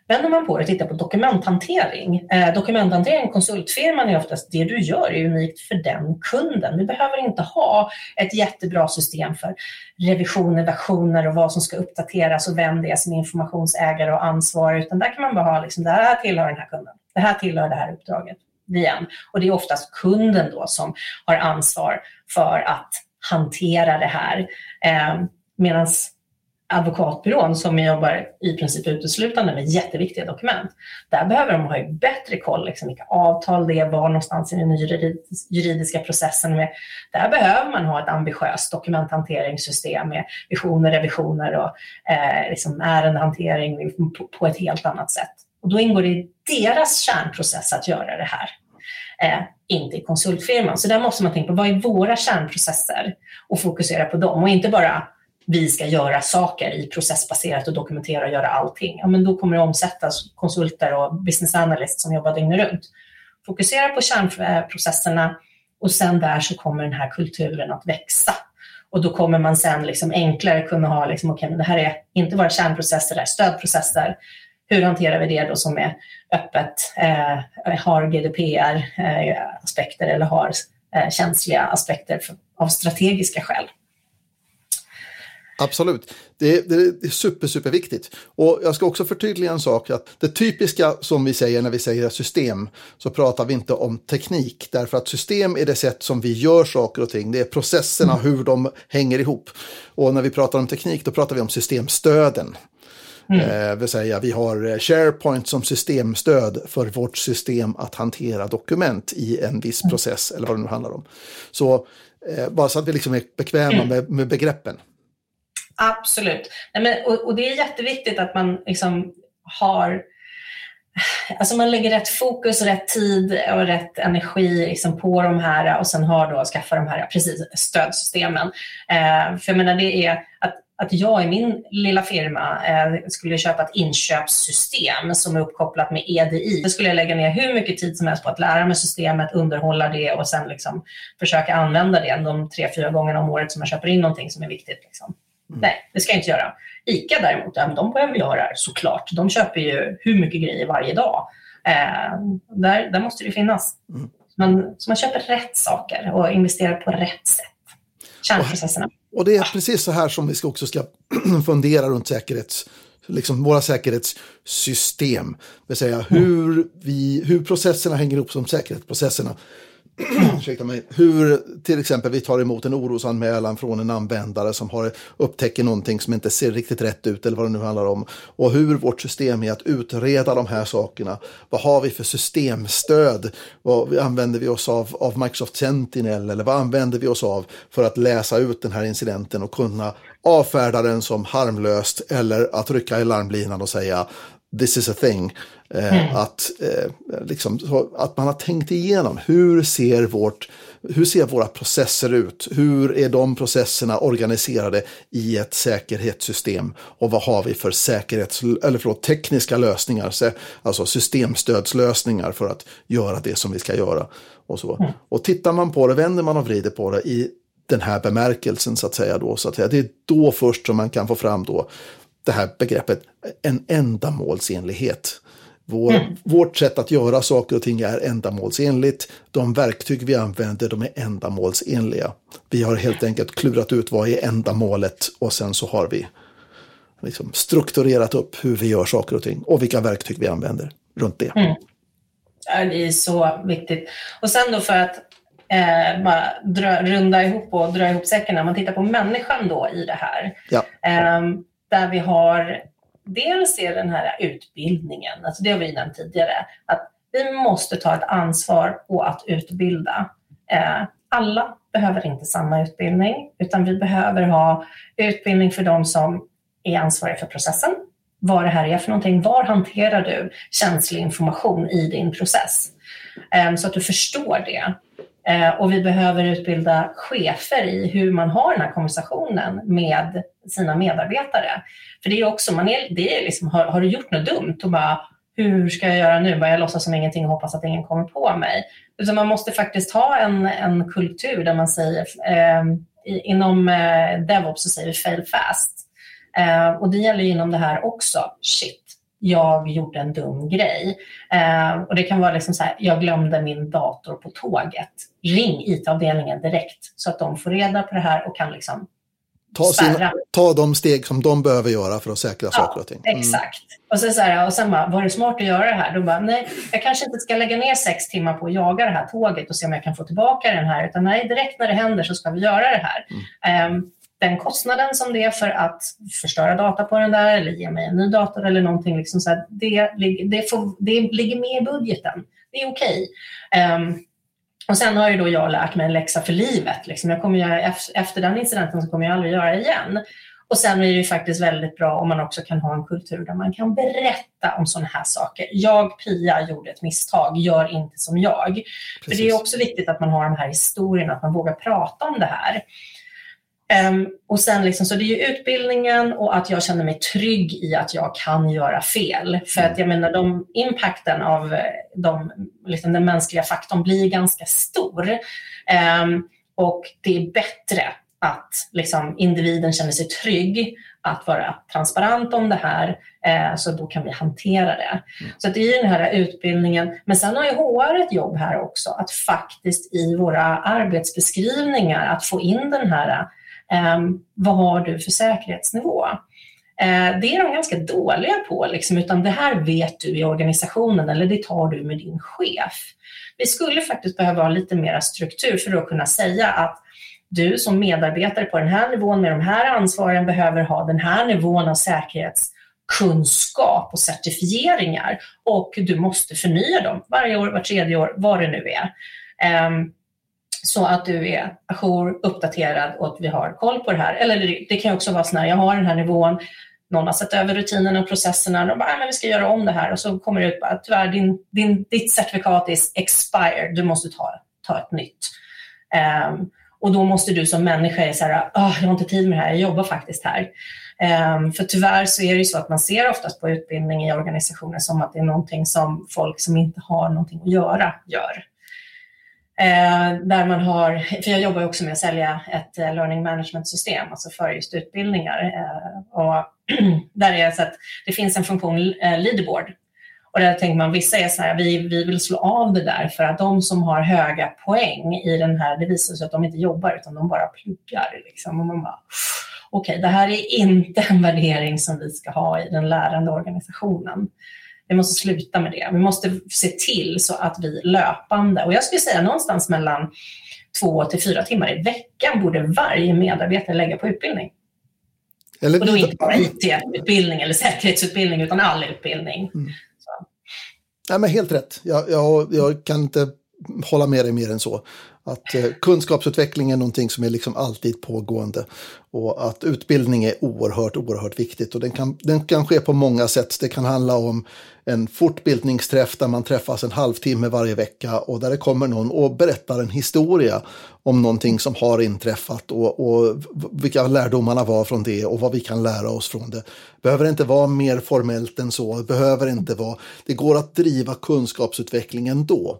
Vänder man på det och tittar på dokumenthantering. Eh, dokumenthantering, konsultfirman är oftast, det du gör är unikt för den kunden. Du behöver inte ha ett jättebra system för revisioner, versioner och vad som ska uppdateras och vem det är som är informationsägare och ansvarig. Utan där kan man bara ha, liksom, det här tillhör den här kunden. Det här tillhör det här uppdraget. V M. Och det är oftast kunden då som har ansvar för att hantera det här. Eh, Medan advokatbyrån som jobbar i princip uteslutande med jätteviktiga dokument, där behöver de ha ju bättre koll, liksom vilka avtal det är, var någonstans i den juridiska processen med. Där behöver man ha ett ambitiöst dokumenthanteringssystem med visioner, revisioner och eh, liksom ärendehantering på ett helt annat sätt. Och då ingår det i deras kärnprocess att göra det här. Eh, inte i konsultfirman. Så där måste man tänka på, vad är våra kärnprocesser? Och fokusera på dem. Och inte bara vi ska göra saker i processbaserat och dokumentera och göra allting. Ja, men då kommer det omsättas konsulter och business analysts som jobbar dygnet runt. Fokusera på kärnprocesserna och sen där så kommer den här kulturen att växa. Och då kommer man sen liksom enklare kunna ha, liksom, okej, men det här är inte våra kärnprocesser, det är stödprocesser. Hur hanterar vi det då som är öppet, eh, har G D P R-aspekter eh, eller har eh, känsliga aspekter för, av strategiska skäl? Absolut, det, det är super, super viktigt. Och jag ska också förtydliga en sak, att det typiska som vi säger när vi säger system, så pratar vi inte om teknik, därför att system är det sätt som vi gör saker och ting, det är processerna, hur de hänger ihop. Och när vi pratar om teknik, då pratar vi om systemstöden. Mm. Eh, vill säga, vi har SharePoint som systemstöd för vårt system att hantera dokument i en viss process, eller vad det nu handlar om. Så eh, bara så att vi liksom är bekväma med, med begreppen. Absolut. Nej, men, och, och det är jätteviktigt att man liksom har, alltså man lägger rätt fokus, rätt tid och rätt energi liksom på de här, och sen har då skaffa de här precis stödsystemen. Eh, för jag menar, det är att, att jag i min lilla firma eh, skulle köpa ett inköpssystem som är uppkopplat med E D I. Då skulle jag lägga ner hur mycket tid som helst på att lära mig systemet, underhålla det och sen liksom försöka använda det de tre, fyra gångerna om året som man köper in någonting som är viktigt liksom. Mm. Nej, det ska jag inte göra. I C A däremot, ja, de behöver göra såklart. De köper ju hur mycket grejer varje dag. Eh, där, där måste det finnas. Mm. Man, så man köper rätt saker och investerar på rätt sätt. Kärnprocesserna. Och, och det är precis så här som vi ska också ska fundera runt säkerhets, liksom våra säkerhetssystem. Det vill säga hur, mm. vi, hur processerna hänger ihop som säkerhetsprocesserna. Mig. Hur till exempel vi tar emot en orosanmälan från en användare som har upptäcker någonting som inte ser riktigt rätt ut eller vad det nu handlar om, och hur vårt system är att utreda de här sakerna. Vad har vi för systemstöd? Vad använder vi oss av, av Microsoft Sentinel, eller vad använder vi oss av för att läsa ut den här incidenten och kunna avfärda den som harmlöst, eller att rycka i larmlinan och säga this is a thing. Mm. Att, eh, liksom, att man har tänkt igenom hur ser, vårt, hur ser våra processer ut, hur är de processerna organiserade i ett säkerhetssystem, och vad har vi för säkerhets, eller förlåt, tekniska lösningar, alltså systemstödslösningar för att göra det som vi ska göra. Och, så. Mm. Och tittar man på det, vänder man och vrider på det i den här bemärkelsen så att säga, då, så att säga, det är då först som man kan få fram då det här begreppet en ändamålsenlighet. Vår, mm. Vårt sätt att göra saker och ting är ändamålsenligt. De verktyg vi använder, de är ändamålsenliga. Vi har helt enkelt klurat ut vad är ändamålet, och sen så har vi liksom strukturerat upp hur vi gör saker och ting och vilka verktyg vi använder runt det. Mm. Ja, det är så viktigt. Och sen då, för att eh, bara dra, runda ihop och dra ihop säcken, man tittar på människan då i det här. Ja. Eh, där vi har... Dels är den här utbildningen, alltså det har vi nämnt tidigare, att vi måste ta ett ansvar på att utbilda. Alla behöver inte samma utbildning, utan vi behöver ha utbildning för de som är ansvariga för processen. Vad det här är för någonting, var hanterar du känslig information i din process? Så att du förstår det. Och vi behöver utbilda chefer i hur man har den här konversationen med sina medarbetare. För det är också, man är, det är liksom, har, har du gjort något dumt? Och bara, hur ska jag göra nu? Bara jag låtsas som ingenting och hoppas att ingen kommer på mig. Utan man måste faktiskt ha en, en kultur där man säger, eh, inom eh, DevOps så säger vi fail fast. Eh, och det gäller inom det här också, shit. Jag gjorde en dum grej. Eh, och det kan vara liksom så här, jag glömde min dator på tåget. Ring I T-avdelningen direkt så att de får reda på det här och kan liksom ta, sina, ta de steg som de behöver göra för att säkra ja, saker och ting. Mm. Exakt. Och, så så här, och sen bara, var det smart att göra det här? Då bara, nej, jag kanske inte ska lägga ner sex timmar på att jaga det här tåget och se om jag kan få tillbaka den här. Utan nej, direkt när det händer så ska vi göra det här. Mm. Um, den kostnaden som det är för att förstöra data på den där eller ge mig en ny dator eller någonting, liksom så här, det, det, får, det ligger med i budgeten. Det är okej. Okay. Um, Och sen har ju då jag lärt mig en läxa för livet. Liksom. Jag kommer göra, efter den incidenten så kommer jag aldrig göra det igen. Och sen är det ju faktiskt väldigt bra om man också kan ha en kultur där man kan berätta om sådana här saker. Jag, Pia, gjorde ett misstag. Gör inte som jag. Precis. För det är också viktigt att man har de här historierna, att man vågar prata om det här. Um, och sen liksom, så det är ju utbildningen och att jag känner mig trygg i att jag kan göra fel. För att jag menar, de, impacten av de, liksom den mänskliga faktorn blir ganska stor. Um, och det är bättre att liksom, individen känner sig trygg att vara transparent om det här. Eh, så då kan vi hantera det. Mm. Så att det är den här utbildningen. Men sen har ju H R ett jobb här också. Att faktiskt i våra arbetsbeskrivningar att få in den här... Um, vad har du för säkerhetsnivå? Uh, det är de ganska dåliga på, liksom, utan det här vet du i organisationen eller det tar du med din chef. Vi skulle faktiskt behöva ha lite mer struktur för att kunna säga att du som medarbetare på den här nivån med de här ansvaren behöver ha den här nivån av säkerhetskunskap och certifieringar och du måste förnya dem varje år, var tredje år, vad det nu är. Um, Så att du är ajour, uppdaterad och att vi har koll på det här. Eller det, det kan ju också vara så när jag har den här nivån. Någon har sett över rutinerna och processerna. Och de bara, men vi ska göra om det här. Och så kommer det ut bara, tyvärr din, din, ditt certifikat is expired. Du måste ta, ta ett nytt. Um, och då måste du som människa är så här, oh, jag har inte tid med det här, jag jobbar faktiskt här. Um, för tyvärr så är det ju så att man ser oftast på utbildning i organisationer som att det är någonting som folk som inte har någonting att göra gör. Eh, där man har, för jag jobbar också med att sälja ett eh, learning management system, alltså för just utbildningar eh, och där är så att det finns en funktion eh, leaderboard och där tänker man, vissa är så här, vi, vi vill slå av det där för att de som har höga poäng i den här, det visar sig att de inte jobbar utan de bara pluggar liksom, och man bara okej, okay, det här är inte en värdering som vi ska ha i den lärande organisationen. Vi måste sluta med det. Vi måste se till så att vi löpande. Och jag skulle säga någonstans mellan två till fyra timmar i veckan borde varje medarbetare lägga på utbildning. Eller och då inte bara I T-utbildning eller säkerhetsutbildning utan all utbildning. Mm. Så. Nej, men helt rätt. Jag, jag, jag kan inte hålla med dig mer än så. Att eh, kunskapsutveckling är någonting som är liksom alltid pågående och att utbildning är oerhört, oerhört viktigt och den kan, den kan ske på många sätt. Det kan handla om en fortbildningsträff där man träffas en halvtimme varje vecka och där det kommer någon och berättar en historia om någonting som har inträffat och, och vilka lärdomarna var från det och vad vi kan lära oss från det. Behöver inte vara mer formellt än så, behöver inte vara, det går att driva kunskapsutvecklingen då.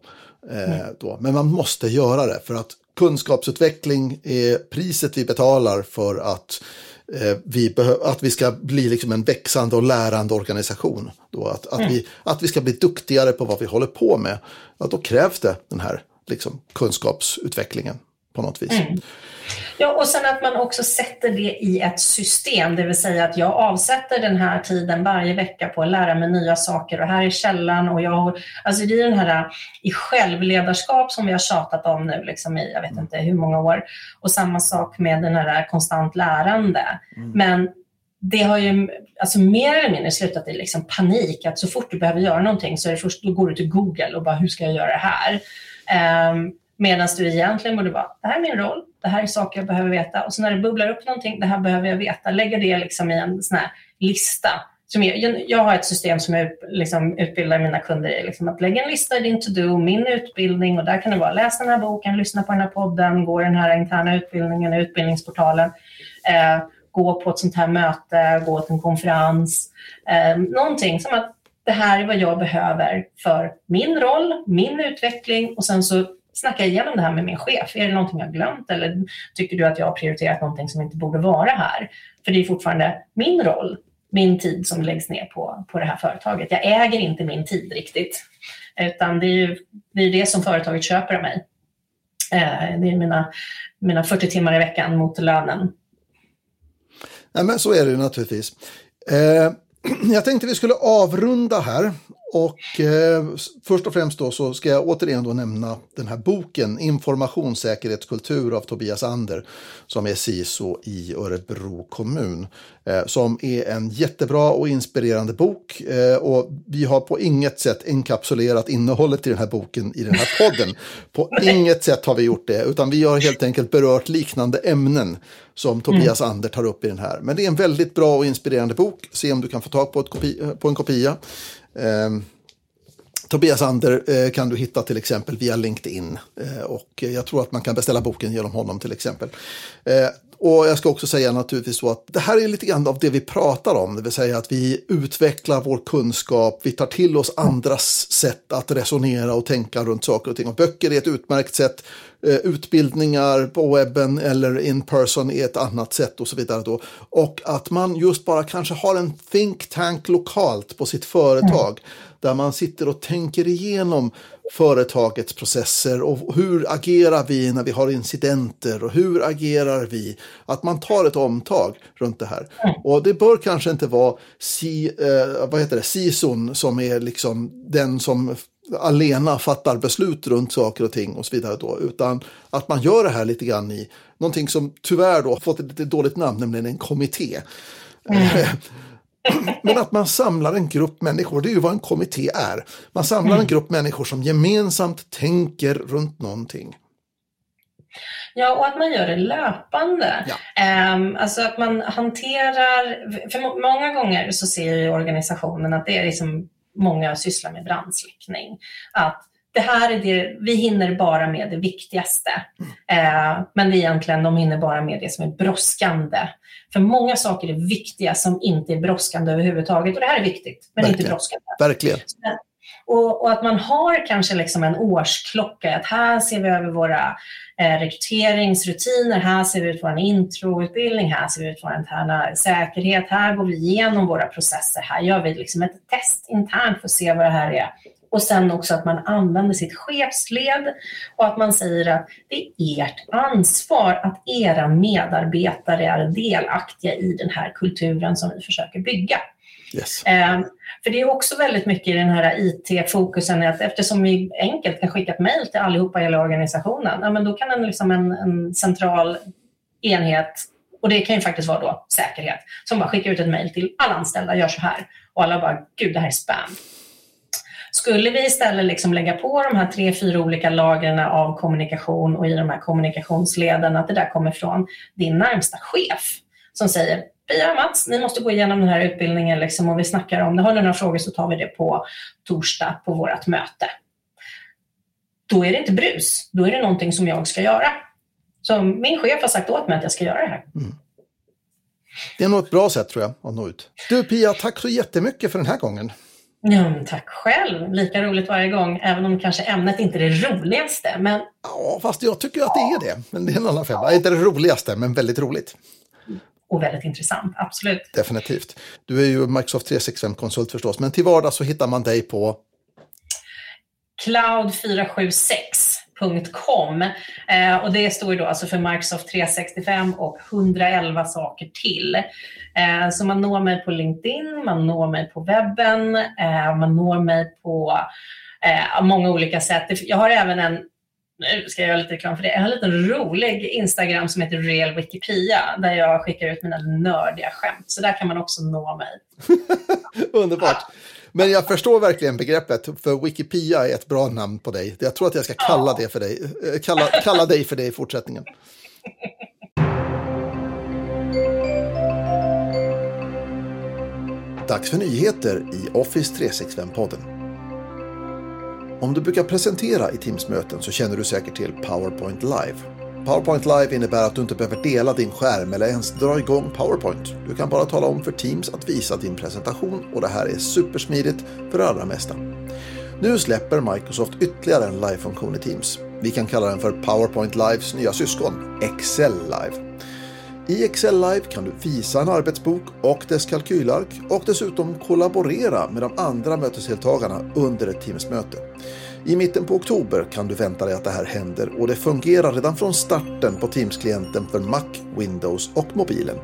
Mm. Då. Men man måste göra det för att kunskapsutveckling är priset vi betalar för att, eh, vi, behö- att vi ska bli liksom en växande och lärande organisation. Då. Att, att, mm. vi, att vi ska bli duktigare på vad vi håller på med. Att då krävs det den här liksom, kunskapsutvecklingen på något vis. Mm. Ja, och sen att man också sätter det i ett system, det vill säga att jag avsätter den här tiden varje vecka på att lära mig nya saker och här är källan och jag, alltså det är den här i självledarskap som vi har tjatat om nu liksom i jag vet inte hur många år och samma sak med den här konstant lärande, mm. men det har ju alltså mer eller mindre slutat i liksom panik att så fort du behöver göra någonting så är det först då går du till Google och bara hur ska jag göra det här? Um, Medan du egentligen borde vara, det här är min roll, det här är saker jag behöver veta. Och så när det bubblar upp någonting, det här behöver jag veta. Lägger det liksom i en sån här lista. Som jag, jag har ett system som jag liksom utbildar mina kunder i. Liksom att lägga en lista i din to-do, min utbildning. Och där kan det vara, läs den här boken, lyssna på den här podden. Gå i den här interna utbildningen, utbildningsportalen. Eh, gå på ett sånt här möte, gå till en konferens. Eh, någonting som att det här är vad jag behöver för min roll, min utveckling. Och sen så... snacka igenom det här med min chef. Är det någonting jag glömt eller tycker du att jag har prioriterat någonting som inte borde vara här? För det är fortfarande min roll, min tid som läggs ner på, på det här företaget. Jag äger inte min tid riktigt utan det är ju det, är det som företaget köper av mig. Det är mina, mina fyrtio timmar i veckan mot lönen. Nej, men så är det naturligtvis. Eh, jag tänkte vi skulle avrunda här. Och eh, först och främst då så ska jag återigen då nämna den här boken Informationssäkerhetskultur av Tobias Ander, som är C I S O i Örebro kommun, eh, som är en jättebra och inspirerande bok, eh, och vi har på inget sätt inkapsulerat innehållet i den här boken i den här podden. På inget sätt har vi gjort det, utan vi har helt enkelt berört liknande ämnen som Tobias mm. Ander tar upp i den här. Men det är en väldigt bra och inspirerande bok. Se om du kan få tag på, ett kopi- på en kopia. Eh, Tobias Ander eh, kan du hitta till exempel via LinkedIn, eh, och jag tror att man kan beställa boken genom honom till exempel. Eh, och jag ska också säga naturligtvis så att det här är lite grann av det vi pratar om, det vill säga att vi utvecklar vår kunskap, vi tar till oss andras sätt att resonera och tänka runt saker och ting, och böcker är ett utmärkt sätt, eh, utbildningar på webben eller in person är ett annat sätt och så vidare då. Och att man just bara kanske har en think tank lokalt på sitt företag där man sitter och tänker igenom företagets processer och hur agerar vi när vi har incidenter och hur agerar vi, att man tar ett omtag runt det här. Och det bör kanske inte vara si, eh, vad heter det, C I S O som är liksom den som alena fattar beslut runt saker och ting och så vidare då, utan att man gör det här lite grann i någonting som tyvärr då fått ett lite dåligt namn, nämligen en kommitté. Mm. Men att man samlar en grupp människor, det är ju vad en kommitté är. Man samlar en grupp människor som gemensamt tänker runt någonting. Ja, och att man gör det löpande. Ja. Um, alltså att man hanterar, för många gånger så ser ju organisationen att det är liksom många sysslar med brandsläckning. Att det här är det, vi hinner bara med det viktigaste. Mm. Eh, men egentligen de hinner bara med det som är brådskande. För många saker är viktiga som inte är brådskande överhuvudtaget. Och det här är viktigt, men verkligen inte brådskande. Verkligen. Så, och, och att man har kanske liksom en årsklocka. Att här ser vi över våra eh, rekryteringsrutiner. Här ser vi ut vår introutbildning. Här ser vi ut vår interna säkerhet. Här går vi igenom våra processer. Här gör vi liksom ett test internt för att se vad det här är. Och sen också att man använder sitt chefsled och att man säger att det är ert ansvar att era medarbetare är delaktiga i den här kulturen som vi försöker bygga. Yes. Eh, för det är också väldigt mycket i den här I T-fokusen att eftersom vi enkelt kan skicka ett mejl till allihopa i hela organisationen, ja, men då kan en, liksom en, en central enhet, och det kan ju faktiskt vara då säkerhet, som bara skickar ut ett mejl till alla anställda, gör så här, och alla bara, gud det här är spam. Skulle vi istället liksom lägga på de här tre, fyra olika lagren av kommunikation och i de här kommunikationsleden att det där kommer från din närmsta chef som säger, Pia, Mats, ni måste gå igenom den här utbildningen liksom, och vi snackar om det. Har ni några frågor så tar vi det på torsdag på vårt möte. Då är det inte brus, då är det någonting som jag ska göra. Så min chef har sagt åt mig att jag ska göra det här. Mm. Det är nog ett bra sätt tror jag att nå ut. Du Pia, tack så jättemycket för den här gången. Ja, tack själv. Lika roligt varje gång, även om kanske ämnet inte är det roligaste. Men... Ja, fast jag tycker att det är det. Men det är en annan femma. Ja. Inte det roligaste, men väldigt roligt. Och väldigt intressant, absolut. Definitivt. Du är ju Microsoft tre sextiofem-konsult förstås, men till vardags så hittar man dig på... cloud fyrahundrasjuttiosex punkt com eh, och det står ju då alltså för Microsoft tre sextiofem och hundraelva saker till. Eh, så man når mig på LinkedIn, man når mig på webben, eh, man når mig på eh, många olika sätt. Jag har även en, nu ska jag göra lite reklam för det, jag har en liten rolig Instagram som heter Real Wikipedia där jag skickar ut mina nördiga skämt. Så där kan man också nå mig. Underbart. Ja. Men jag förstår verkligen begreppet, för Wikipedia är ett bra namn på dig. Jag tror att jag ska kalla det för dig, kalla, kalla dig för det i fortsättningen. Dags för nyheter i Office tre sextiofem-podden. Om du brukar presentera i Teams-möten så känner du säkert till PowerPoint Live. PowerPoint Live innebär att du inte behöver dela din skärm eller ens dra igång PowerPoint. Du kan bara tala om för Teams att visa din presentation, och det här är supersmidigt för det allra mesta. Nu släpper Microsoft ytterligare en live-funktion i Teams. Vi kan kalla den för PowerPoint Lives nya syskon, Excel Live. I Excel Live kan du visa en arbetsbok och dess kalkylark och dessutom kollaborera med de andra mötesdeltagarna under ett Teams-möte. I mitten på oktober kan du vänta dig att det här händer, och det fungerar redan från starten på Teams-klienten för Mac, Windows och mobilen.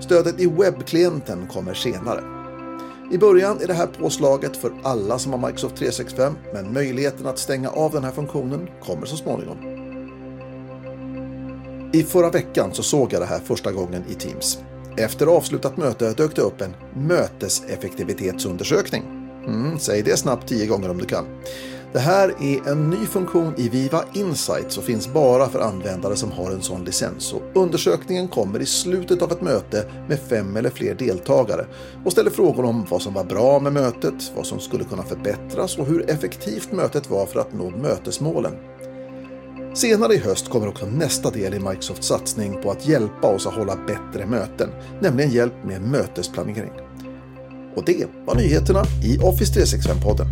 Stödet i webbklienten kommer senare. I början är det här påslaget för alla som har Microsoft tre sextiofem, men möjligheten att stänga av den här funktionen kommer så småningom. I förra veckan så såg jag det här första gången i Teams. Efter avslutat möte dök det upp en möteseffektivitetsundersökning. Mm, säg det snabbt tio gånger om du kan. Det här är en ny funktion i Viva Insights och finns bara för användare som har en sån licens. Och undersökningen kommer i slutet av ett möte med fem eller fler deltagare och ställer frågor om vad som var bra med mötet, vad som skulle kunna förbättras och hur effektivt mötet var för att nå mötesmålen. Senare i höst kommer också nästa del i Microsofts satsning på att hjälpa oss att hålla bättre möten, nämligen hjälp med mötesplanering. Och det var nyheterna i Office tre sextiofem-podden.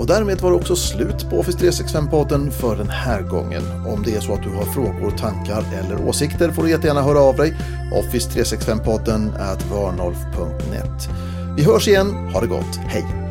Och därmed var det också slut på Office tre sextiofem-podden för den här gången. Om det är så att du har frågor, tankar eller åsikter får du jättegärna höra av dig. Office tre sextiofem-podden at varnolf punkt net. Vi hörs igen, ha det gott, hej!